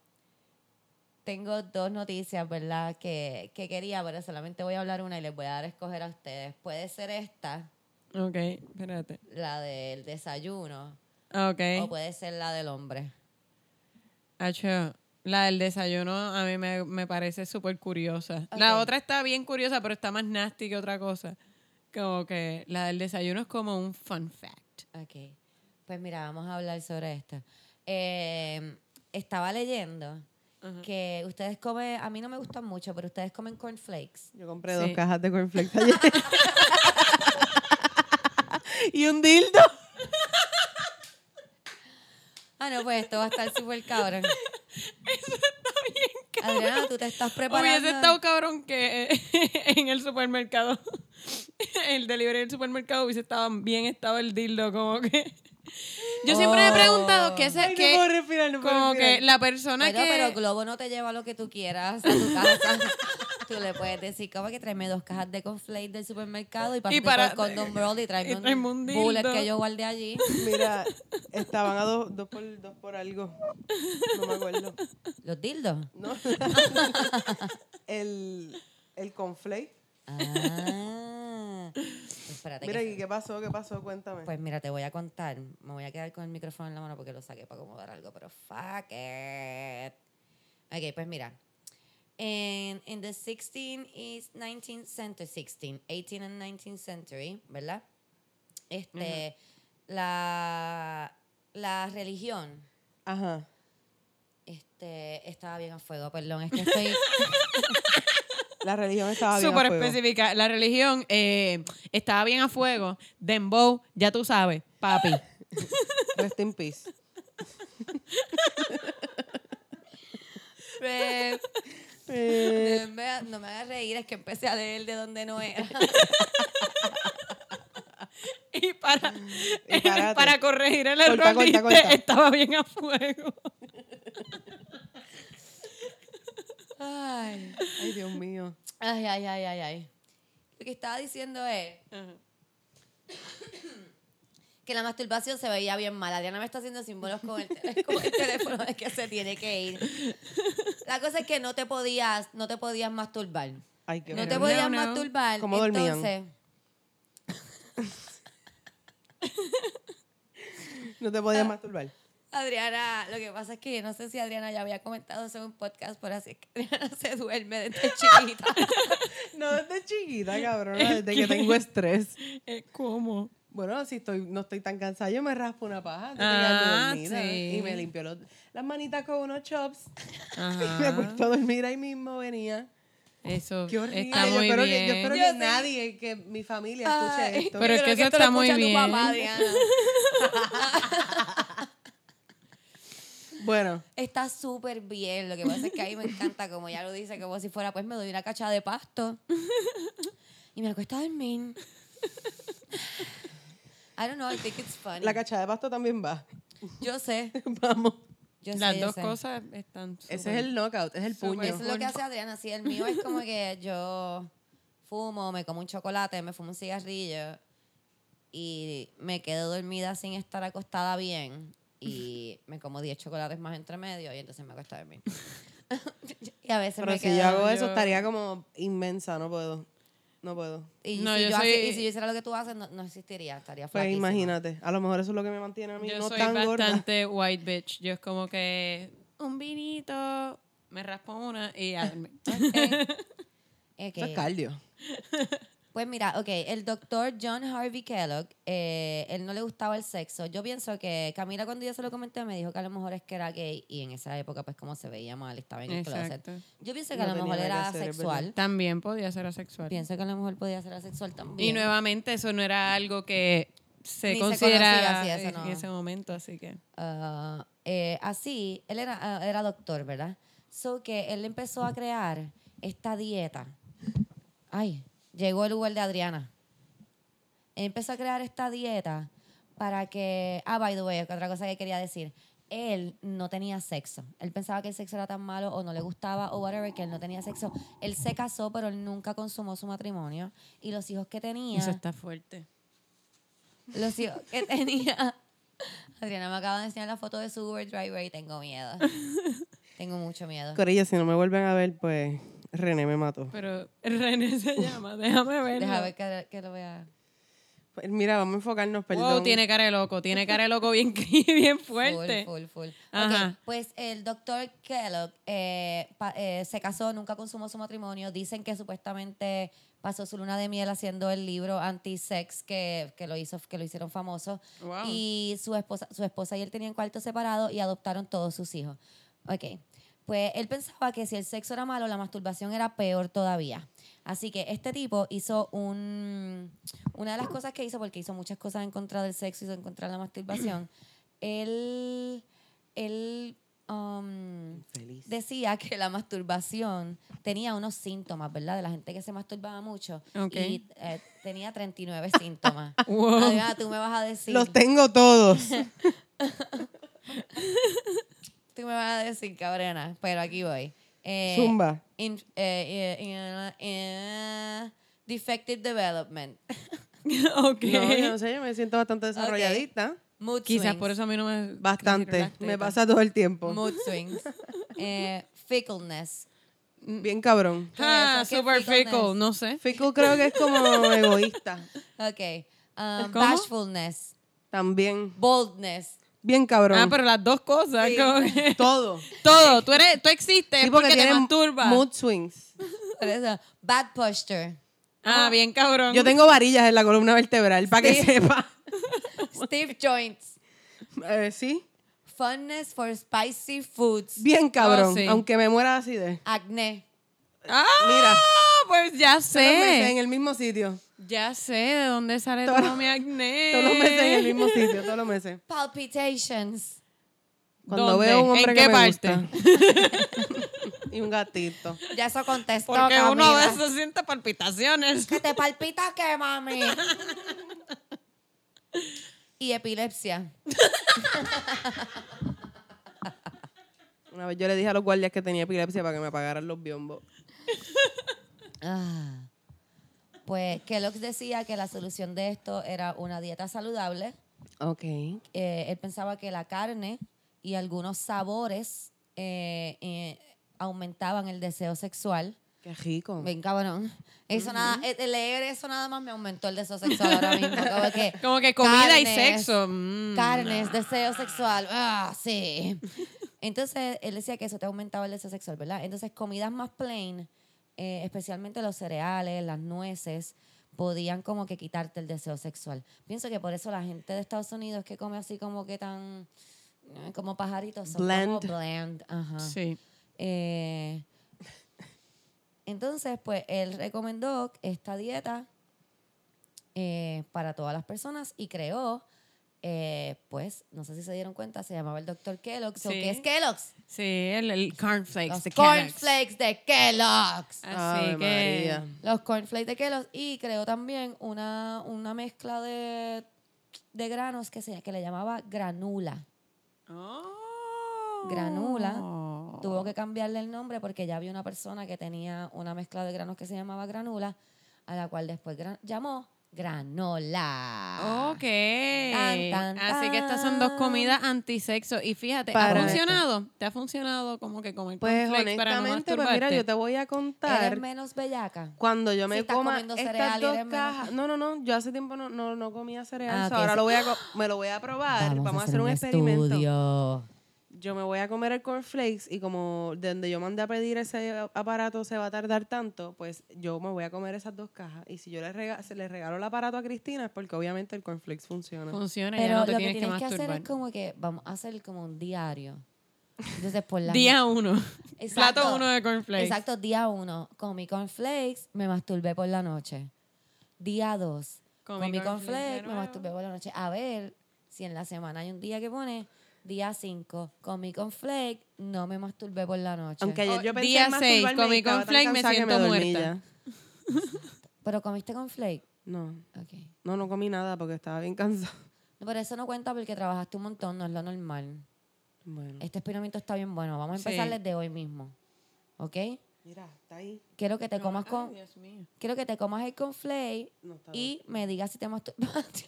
Tengo dos noticias, ¿verdad? Que, que quería, pero solamente voy a hablar una y les voy a dar a escoger a ustedes. Puede ser esta. Ok, espérate. La del desayuno. Ok. O puede ser la del hombre. Hacho, La del desayuno a mí me, me parece súper curiosa. Okay. La otra está bien curiosa, pero está más nasty que otra cosa. Como que la del desayuno es como un fun fact. Ok. Pues mira, vamos a hablar sobre esto. Eh, estaba leyendo uh-huh. que ustedes comen... A mí no me gustan mucho, pero ustedes comen cornflakes. Yo compré sí. dos cajas de cornflakes ayer. Y un dildo. Ah, no, pues esto va a estar súper cabrón. Eso está bien cabrón. Adriana, tú te estás preparando. Hubiese estado cabrón que en el supermercado, el delivery del supermercado hubiese estado bien estado el dildo, como que... Yo oh. siempre me he preguntado qué es... Ay, qué, no puedo respirar, no puedo como respirar. Que la persona pero, que... Pero el globo no te lleva lo que tú quieras a tu casa. Tú le puedes decir, como que tráeme dos cajas de cornflakes del supermercado y, y para el condom roll y tráeme un, un bullet que yo guardé allí. Mira, estaban a dos, dos, por, dos por algo. No me acuerdo. ¿Los dildos? No. el, el cornflake. Ah. Espérate. Mira, que... ¿y qué pasó? ¿Qué pasó? Cuéntame. Pues mira, te voy a contar. Me voy a quedar con el micrófono en la mano porque lo saqué para acomodar algo, pero fuck it. Ok, pues mira. En in the sixteenth is nineteenth century, sixteenth, eighteenth and nineteenth century, ¿verdad? Este, uh-huh. la, la religión. Ajá. Uh-huh. Este, estaba bien a fuego, perdón, es que estoy... La religión estaba bien Super a fuego. Súper específica. La religión eh, estaba bien a fuego. Dembow, ya tú sabes, papi. Rest in peace. Rep. Rep. No me hagas reír, es que empecé a leer de donde no era. Y para, y para corregir el corta, error, corta, diste, corta. Estaba bien a fuego. Ay, ay, Dios mío. Ay, ay, ay, ay, ay. Lo que estaba diciendo es uh-huh. que la masturbación se veía bien mala. Diana me está haciendo símbolos con el, tel- con el teléfono de que se tiene que ir. La cosa es que no te podías, no te podías masturbar. Ay, qué no bueno. te podías no, no. masturbar. ¿Cómo entonces... no te podías ah, masturbar. Adriana, lo que pasa es que no sé si Adriana ya había comentado eso en un podcast, por así que Adriana se duerme desde chiquita. No desde chiquita, cabrón, desde que tengo estrés. ¿Cómo? Bueno, si estoy, no estoy tan cansada, yo me raspo una paja. Ah, dormir, sí. Y me limpio los, las manitas con unos chops. Ajá. Y me acuesto a dormir ahí mismo, venía. Eso qué horrible. Está yo muy espero bien. Que, yo espero yo que sí. nadie, que mi familia escuche Ay, esto. Pero es que, que eso está, está muy bien. Papá, bueno. Está súper bien. Lo que pasa es que a mí me encanta, como ya lo dice, como si fuera, pues me doy una cachada de pasto. Y me acuesto a dormir. I don't know, I think it's funny. La cachada de pasto también va. Yo sé. Vamos. Yo Las sé, dos sé. Cosas están super, ese es el knockout, es el puño. Eso es lo que hace Adriana. Sí, el mío es como que yo fumo, me como un chocolate, me fumo un cigarrillo y me quedo dormida sin estar acostada bien y me como diez chocolates más entre medio y entonces me acuesto a dormir. Y a veces Pero me si quedo... Pero si yo hago eso estaría como inmensa, no puedo. No puedo. Y, no, si yo yo soy... hace, y si yo hiciera lo que tú haces, no, no existiría, estaría flaquísima. Pues imagínate, a lo mejor eso es lo que me mantiene a mí yo no tan gorda. Yo soy bastante white bitch. Yo es como que un vinito, me raspo una y ya. Okay. Okay. Eso es cardio. Pues mira, ok, el doctor John Harvey Kellogg, eh, él no le gustaba el sexo. Yo pienso que Camila, cuando yo se lo comenté, me dijo que a lo mejor es que era gay y en esa época, pues como se veía mal, estaba en el Exacto. closet. Yo pienso que no a lo mejor era asexual. También podía ser asexual. Pienso que a lo mejor podía ser asexual también. Y nuevamente, eso no era algo que se Ni consideraba se conocía, sí, no. en ese momento, así que... Uh, eh, así, él era, uh, era doctor, ¿verdad? So que él empezó a crear esta dieta. Ay... Llegó el Uber de Adriana. Él empezó a crear esta dieta para que... Ah, by the way, otra cosa que quería decir. Él no tenía sexo. Él pensaba que el sexo era tan malo o no le gustaba o whatever, que él no tenía sexo. Él se casó, pero él nunca consumó su matrimonio. Y los hijos que tenía... Eso está fuerte. Los hijos que tenía... Adriana me acaba de enseñar la foto de su Uber driver y tengo miedo. Tengo mucho miedo. Corilla, si no me vuelven a ver, pues... René me mató. Pero René se llama, déjame verlo. Déjame ver que, que lo vea. Mira, vamos a enfocarnos, perdón. Wow, tiene cara de loco, tiene cara de loco bien, bien fuerte. Full, full, full. Ajá. Okay, pues el doctor Kellogg eh, pa, eh, se casó, nunca consumó su matrimonio. Dicen que supuestamente pasó su luna de miel haciendo el libro anti-sex que, que, lo, hizo, que lo hicieron famoso. Wow. Y su esposa, su esposa y él tenían cuartos separados y adoptaron todos sus hijos. Ok. Pues él pensaba que si el sexo era malo, la masturbación era peor todavía. Así que este tipo hizo un... Una de las cosas que hizo, porque hizo muchas cosas en contra del sexo y en contra de la masturbación, él, él um, decía que la masturbación tenía unos síntomas, ¿verdad? De la gente que se masturbaba mucho. Okay. Y eh, tenía treinta y nueve síntomas. Wow. Además, tú me vas a decir... Los tengo todos. Tú me vas a decir, cabrona, pero aquí voy. Eh, Zumba. In, eh, in, in, in, defective development. Ok. No, no sé, yo me siento bastante desarrolladita. Okay. Mood Quizás swings. por eso a mí no me... Bastante. Me pasa todo el tiempo. Mood swings. eh, fickleness. Bien cabrón. Ah, super fickle, no sé. Fickle creo que es como egoísta. Ok. Um, bashfulness. También. Boldness. Bien cabrón. Ah, pero las dos cosas. Sí. Que... Todo. Todo. Tú, eres, tú existes sí, porque, porque te masturbas. Mood swings. Bad posture. Ah, bien cabrón. Yo tengo varillas en la columna vertebral, para que sepa. Stiff joints. Eh, sí. Funness for spicy foods. Bien cabrón, oh, sí. Aunque me muera de acidez. Acné. Ah, mira. Pues ya sé. Todos los meses en el mismo sitio. Ya sé de dónde sale todo, todo mi acné. Todos los meses en el mismo sitio, todos los meses. Palpitations. Cuando ¿Dónde? veo un hombre que me parte? gusta. Y un gatito. Ya eso contestó, Porque Camila. uno a veces siente palpitaciones. ¿Que te palpita qué, mami? Y epilepsia. Una vez yo le dije a los guardias que tenía epilepsia para que me apagaran los biombos. Ah. Pues Kellogg decía que la solución de esto era una dieta saludable. Ok. Eh, él pensaba que la carne... y algunos sabores eh, eh, aumentaban el deseo sexual. Qué rico. Ven, cabrón. Eso uh-huh. nada, el leer eso nada más me aumentó el deseo sexual ahora mismo. Como que, Como que comida carnes, y sexo. Mm. Carnes, deseo sexual. Ah, sí. Entonces, él decía que eso te aumentaba el deseo sexual, ¿verdad? Entonces, comidas más plain, eh, especialmente los cereales, las nueces... podían como que quitarte el deseo sexual. Pienso que por eso la gente de Estados Unidos que come así como que tan... como pajaritos, son bland. como bland. Ajá. Sí. Eh, entonces, pues, él recomendó esta dieta eh, para todas las personas y creó, eh, pues, no sé si se dieron cuenta, se llamaba el doctor Kellogg. Sí. ¿O qué es Kellogg's? Sí, el, el cornflakes los de Kellogg's. Los cornflakes de Kellogg's. Así oh, que... María. Los cornflakes de Kellogg's. Y creó también una, una mezcla de, de granos que, se, que le llamaba granula. Oh. Granula. Tuvo que cambiarle el nombre porque ya había una persona que tenía una mezcla de granos que se llamaba granula, a la cual después gran- llamó granola. Ok. Tan, tan, tan. Así que estas son dos comidas antisexo. Y fíjate, para ¿ha funcionado? Esto. ¿Te ha funcionado como que comer pues cornflakes para no masturbarte? Pues mira, yo te voy a contar. ¿Eres menos bellaca? Cuando yo me si coma estas dos cajas. No, no, no. Yo hace tiempo no, no, no comía cereal. Ah, so okay. Ahora lo voy a co- me lo voy a probar. Vamos, Vamos a hacer un, un experimento. Estudio. Yo me voy a comer el cornflakes y como de donde yo mandé a pedir ese aparato se va a tardar tanto, pues yo me voy a comer esas dos cajas. Y si yo le, rega- se le regalo el aparato a Cristina es porque obviamente el cornflakes funciona. Funciona, pero ya no te tienes que masturbar. Pero lo que tienes que hacer es como que, vamos a hacer como un diario. Entonces por la día noche. uno. Exacto, plato uno de cornflakes. Exacto, día uno. Con mi cornflakes me masturbé por la noche. Día dos. Con, con mi cornflakes me masturbé por la noche. A ver si en la semana hay un día que pone... Día cinco, comí cornflakes, no me masturbé por la noche. Aunque ayer yo pensé en masturbarme. Día seis, comí cornflakes, me siento muerta. ¿Pero comiste cornflakes? No. Okay. No, no comí nada porque estaba bien cansada. No, pero eso no cuenta porque trabajaste un montón, no es lo normal. Bueno. Este experimento está bien bueno. Vamos a empezar sí. desde hoy mismo. ¿Ok? Mira, está ahí. Quiero que te no, comas ay, con... Dios mío. Quiero que te comas el cornflakes no, y bien. me digas si te masturbaste.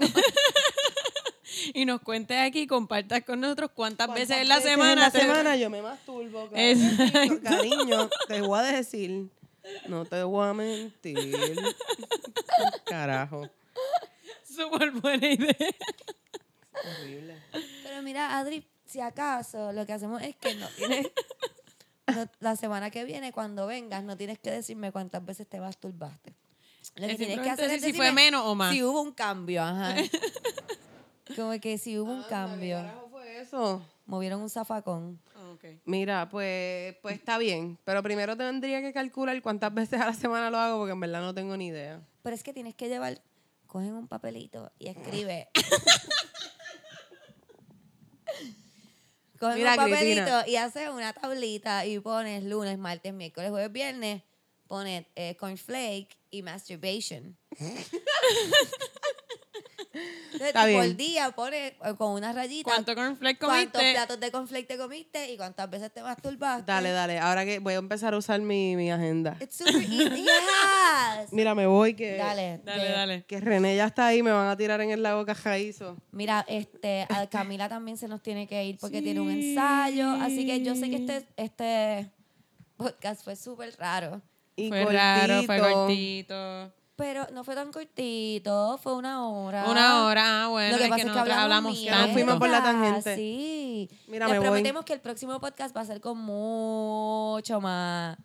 Y nos cuentes aquí, compartas con nosotros cuántas, ¿Cuántas veces en la veces semana. En la te... semana yo me masturbo. Exacto. Cariño, te voy a decir, no te voy a mentir. Carajo. súper buena idea. Es horrible. Pero mira, Adri, si acaso lo que hacemos es que no tienes... No, la semana que viene, cuando vengas, no tienes que decirme cuántas veces te masturbaste. Lo que tienes que hacer es decirme si fue menos o más. Si hubo un cambio, ajá. Como que si hubo ah, un cambio. ¿Qué carajo fue eso? Movieron un zafacón. Oh, okay. Mira, pues, pues está bien. Pero primero tendría que calcular cuántas veces a la semana lo hago, porque en verdad no tengo ni idea. Pero es que tienes que llevar... Cogen un papelito y escribe... Coges un papelito, Cristina, y haces una tablita y pones lunes, martes, miércoles, jueves, viernes, pones eh, cornflake y masturbation. Entonces, por día pones eh, con una rayita. ¿Cuánto cornflake comiste? ¿Cuántos platos de cornflake te comiste? ¿Y cuántas veces te masturbaste? Dale, dale. Ahora que voy a empezar a usar mi, mi agenda. It's super easy. Yes. Mira, me voy que... Dale, dale, de, dale. Que René ya está ahí, me van a tirar en el lago Cajaízo. Mira, este, a Camila también se nos tiene que ir porque sí. tiene un ensayo. Así que yo sé que este, este podcast fue súper raro. Y fue cortito. raro, fue cortito. Pero no fue tan cortito, fue una hora. Una hora, bueno. Lo que es pasa que nosotros hablamos, hablamos tanto. Nos fuimos por la tangente. Sí. Mira, Les me prometemos voy. que el próximo podcast va a ser con mucho más...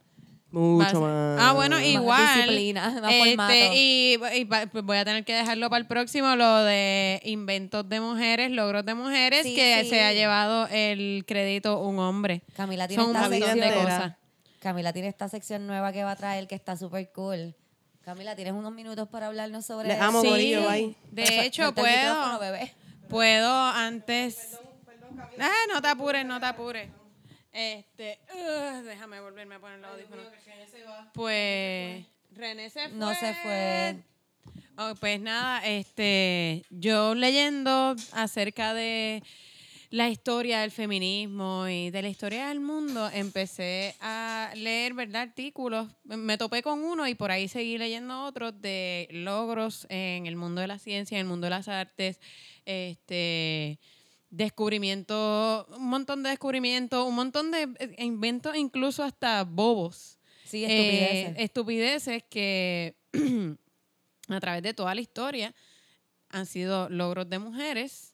Mucho más. Ah, bueno, más igual. Disciplina, más este, formato. Y, y pues voy a tener que dejarlo para el próximo, lo de inventos de mujeres, logros de mujeres, sí, que sí. se ha llevado el crédito un hombre. Camila tiene Son esta un montón de cosas. Camila tiene esta sección nueva que va a traer que está súper cool. Camila, tienes unos minutos para hablarnos sobre Les eso. Les amo, sí. gorillo, ahí. De Eso, hecho, puedo, bebé. puedo antes... Perdón, perdón, ah, no te apures, no te apures. Este, uh, déjame volverme a poner el audífono. Pues, René se fue. No se fue. Oh, pues nada, este, yo leyendo acerca de la historia del feminismo y de la historia del mundo, empecé a leer, ¿verdad?, artículos. Me topé con uno y por ahí seguí leyendo otros de logros en el mundo de la ciencia, en el mundo de las artes, este, descubrimientos, un montón de descubrimientos, un montón de inventos, incluso hasta bobos. Sí, estupideces. Eh, estupideces que a través de toda la historia han sido logros de mujeres,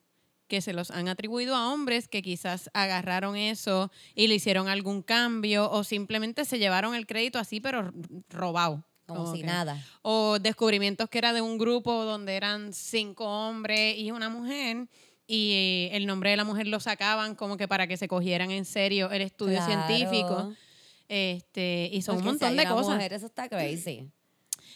que se los han atribuido a hombres que quizás agarraron eso y le hicieron algún cambio o simplemente se llevaron el crédito así, pero robado. Como okay. si nada. O descubrimientos que era de un grupo donde eran cinco hombres y una mujer y el nombre de la mujer lo sacaban como que para que se cogieran en serio el estudio claro. científico. Este, y son Porque un montón si hay de una cosas. Mujer, eso está crazy.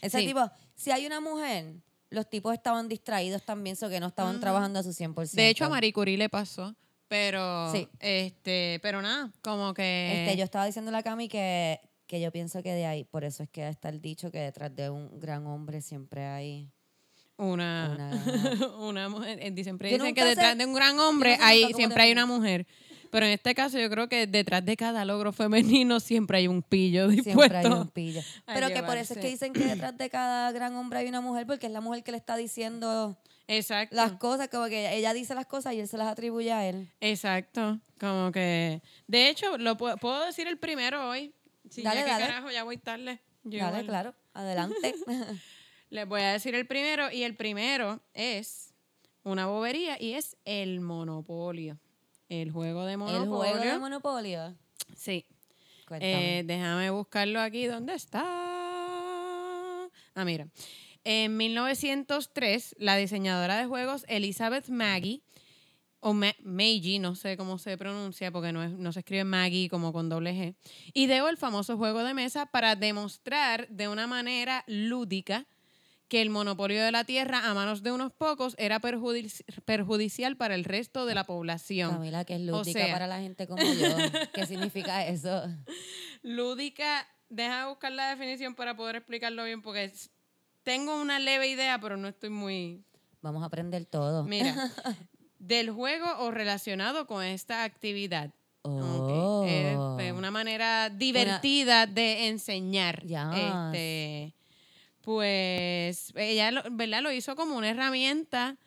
Ese sí. tipo, si hay una mujer... Los tipos estaban distraídos también, so que no estaban uh-huh. trabajando a su cien por ciento. De hecho, a Marie Curie le pasó, pero sí. este, pero nada, como que... Este, yo estaba diciéndole a Cami que, que yo pienso que de ahí, por eso es que está el dicho que detrás de un gran hombre siempre hay... Una, una, una mujer. Siempre dicen que detrás sé, de un gran hombre hay, siempre hay una mujer. Pero en este caso yo creo que detrás de cada logro femenino siempre hay un pillo dispuesto. Siempre hay un pillo. Pero llevarse. Que por eso es que dicen que detrás de cada gran hombre hay una mujer, porque es la mujer que le está diciendo Exacto. las cosas, como que ella dice las cosas y él se las atribuye a él. Exacto. Como que... De hecho, lo puedo, puedo decir el primero hoy. Si dale, ya dale. Que carajo, ya voy tarde. Yo dale, igual. claro. Adelante. Les voy a decir el primero, y el primero es una bobería, y es el monopolio. El juego de Monopoly. El juego de Monopoly. Sí. Eh, déjame buscarlo aquí. ¿Dónde está? Ah, mira. En mil novecientos tres, la diseñadora de juegos Elizabeth Maggie, o Ma- Maggie, no sé cómo se pronuncia porque no, es, no se escribe Maggie como con doble G, ideó el famoso juego de mesa para demostrar de una manera lúdica que el monopolio de la tierra a manos de unos pocos era perjudici- perjudicial para el resto de la población. Camila, que es lúdica, o sea, para la gente como yo. ¿Qué significa eso? Lúdica, deja de buscar la definición para poder explicarlo bien, porque es, tengo una leve idea, pero no estoy muy... Vamos a aprender todo. Mira, del juego o relacionado con esta actividad. Oh. Okay. Es, es una manera divertida una... de enseñar. Ya. Yes. Este... Pues ella lo, ¿verdad? lo hizo como una herramienta,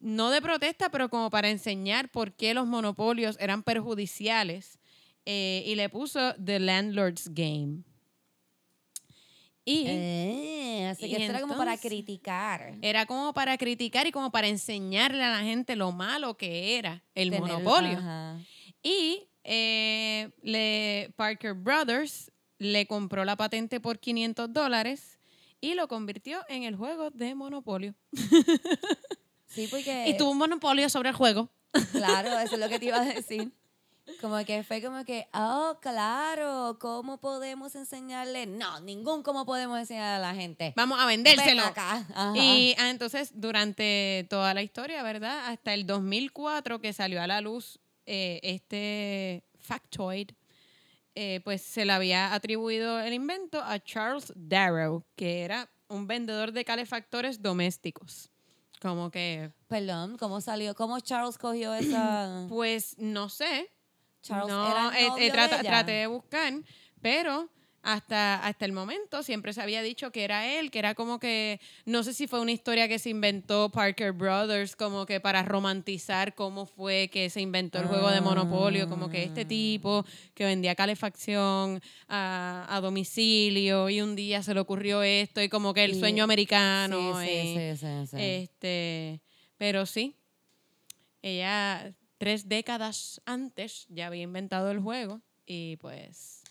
no de protesta, pero como para enseñar por qué los monopolios eran perjudiciales. Eh, y le puso The Landlord's Game. Y eh, Así que esto era como para criticar. Era como para criticar y como para enseñarle a la gente lo malo que era el Tener, monopolio. Ajá. Y eh, le, Parker Brothers le compró la patente por quinientos dólares y lo convirtió en el juego de monopolio. Sí, porque... Y tuvo un monopolio sobre el juego. Claro, eso es lo que te iba a decir. Como que fue como que, oh, claro, ¿cómo podemos enseñarle? No, ningún cómo podemos enseñar a la gente. Vamos a vendérselo. Acá. Y ah, entonces, durante toda la historia, ¿verdad? Hasta el dos mil cuatro que salió a la luz eh, este factoid, eh, pues se le había atribuido el invento a Charles Darrow, que era un vendedor de calefactores domésticos. Como que... Perdón, ¿cómo salió? ¿Cómo Charles cogió esa...? Pues no sé. Charles no, era el novio eh, trata, de ella. Traté de buscar, pero hasta, hasta el momento siempre se había dicho que era él, que era como que, no sé si fue una historia que se inventó Parker Brothers, como que para romantizar cómo fue que se inventó el juego de Monopolio, como que este tipo que vendía calefacción a, a domicilio y un día se le ocurrió esto y como que el sueño americano. Sí, sí, eh, sí, sí, sí, sí. Este, pero sí, ella... Tres décadas antes ya había inventado el juego y pues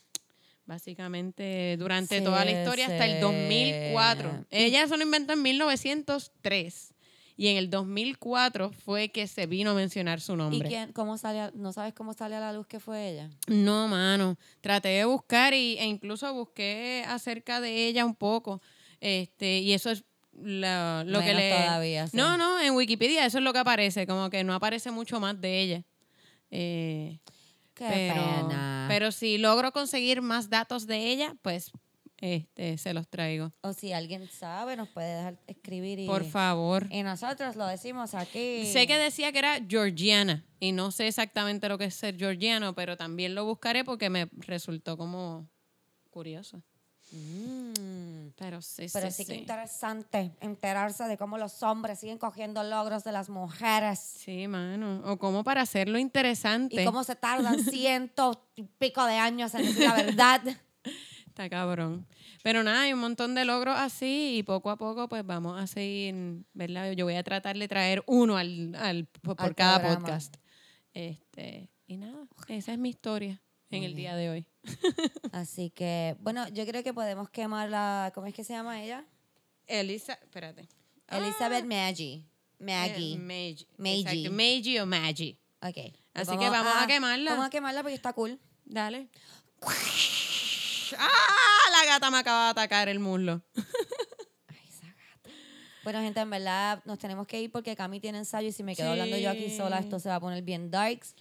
básicamente durante sí, toda la historia sí. hasta el dos mil cuatro. Ella solo inventó en mil novecientos tres y en el dos mil cuatro fue que se vino a mencionar su nombre. ¿Y quién, cómo sale a, no sabes cómo sale a la luz que fue ella? No, mano. Traté de buscar y, e incluso busqué acerca de ella un poco. Este, y eso es Lo, lo que le... todavía, sí. No, no, en Wikipedia eso es lo que aparece, como que no aparece mucho más de ella. Eh, Qué pero, pena. Pero si logro conseguir más datos de ella, pues este, se los traigo. O si alguien sabe, nos puede dejar escribir. Y, por favor. Y nosotros lo decimos aquí. Sé que decía que era Georgiana, y no sé exactamente lo que es ser georgiano, pero también lo buscaré porque me resultó como curioso. Mm. Pero sí, pero sí, sí que sí. Interesante enterarse de cómo los hombres siguen cogiendo logros de las mujeres. Sí, mano. O cómo para hacerlo interesante. Y cómo se tardan cientos y pico de años en decir la verdad. Está cabrón. Pero nada, hay un montón de logros así y poco a poco pues vamos a seguir, ¿verdad? Yo voy a tratar de traer uno al, al, por al cada programa. Podcast. Este, y nada, esa es mi historia. En el día de hoy. Así que, bueno, yo creo que podemos quemar la... ¿Cómo es que se llama ella? Elisa, espérate. Elizabeth ah. Maggi. Maggi. Maggi. Maggi. Maggi o Maggi. Ok. Así vamos, que vamos ah, a quemarla. Vamos a quemarla porque está cool. Dale. ¡Ah! La gata me acaba de atacar el muslo. Ay, esa gata. Bueno, gente, en verdad nos tenemos que ir porque Cami tiene ensayo y si me quedo sí. hablando yo aquí sola esto se va a poner bien darks.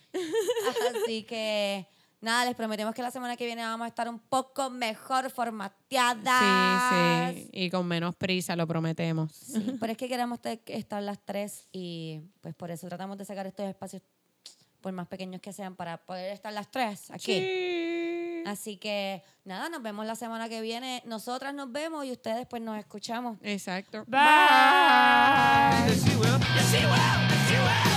Así que... Nada, les prometemos que la semana que viene vamos a estar un poco mejor formateadas. Sí, sí, y con menos prisa, lo prometemos. Sí, pero es que queremos estar las tres y pues por eso tratamos de sacar estos espacios, por más pequeños que sean, para poder estar las tres aquí. Sí. Así que nada, nos vemos la semana que viene. Nosotras nos vemos y ustedes pues nos escuchamos. Exacto. Bye. Bye.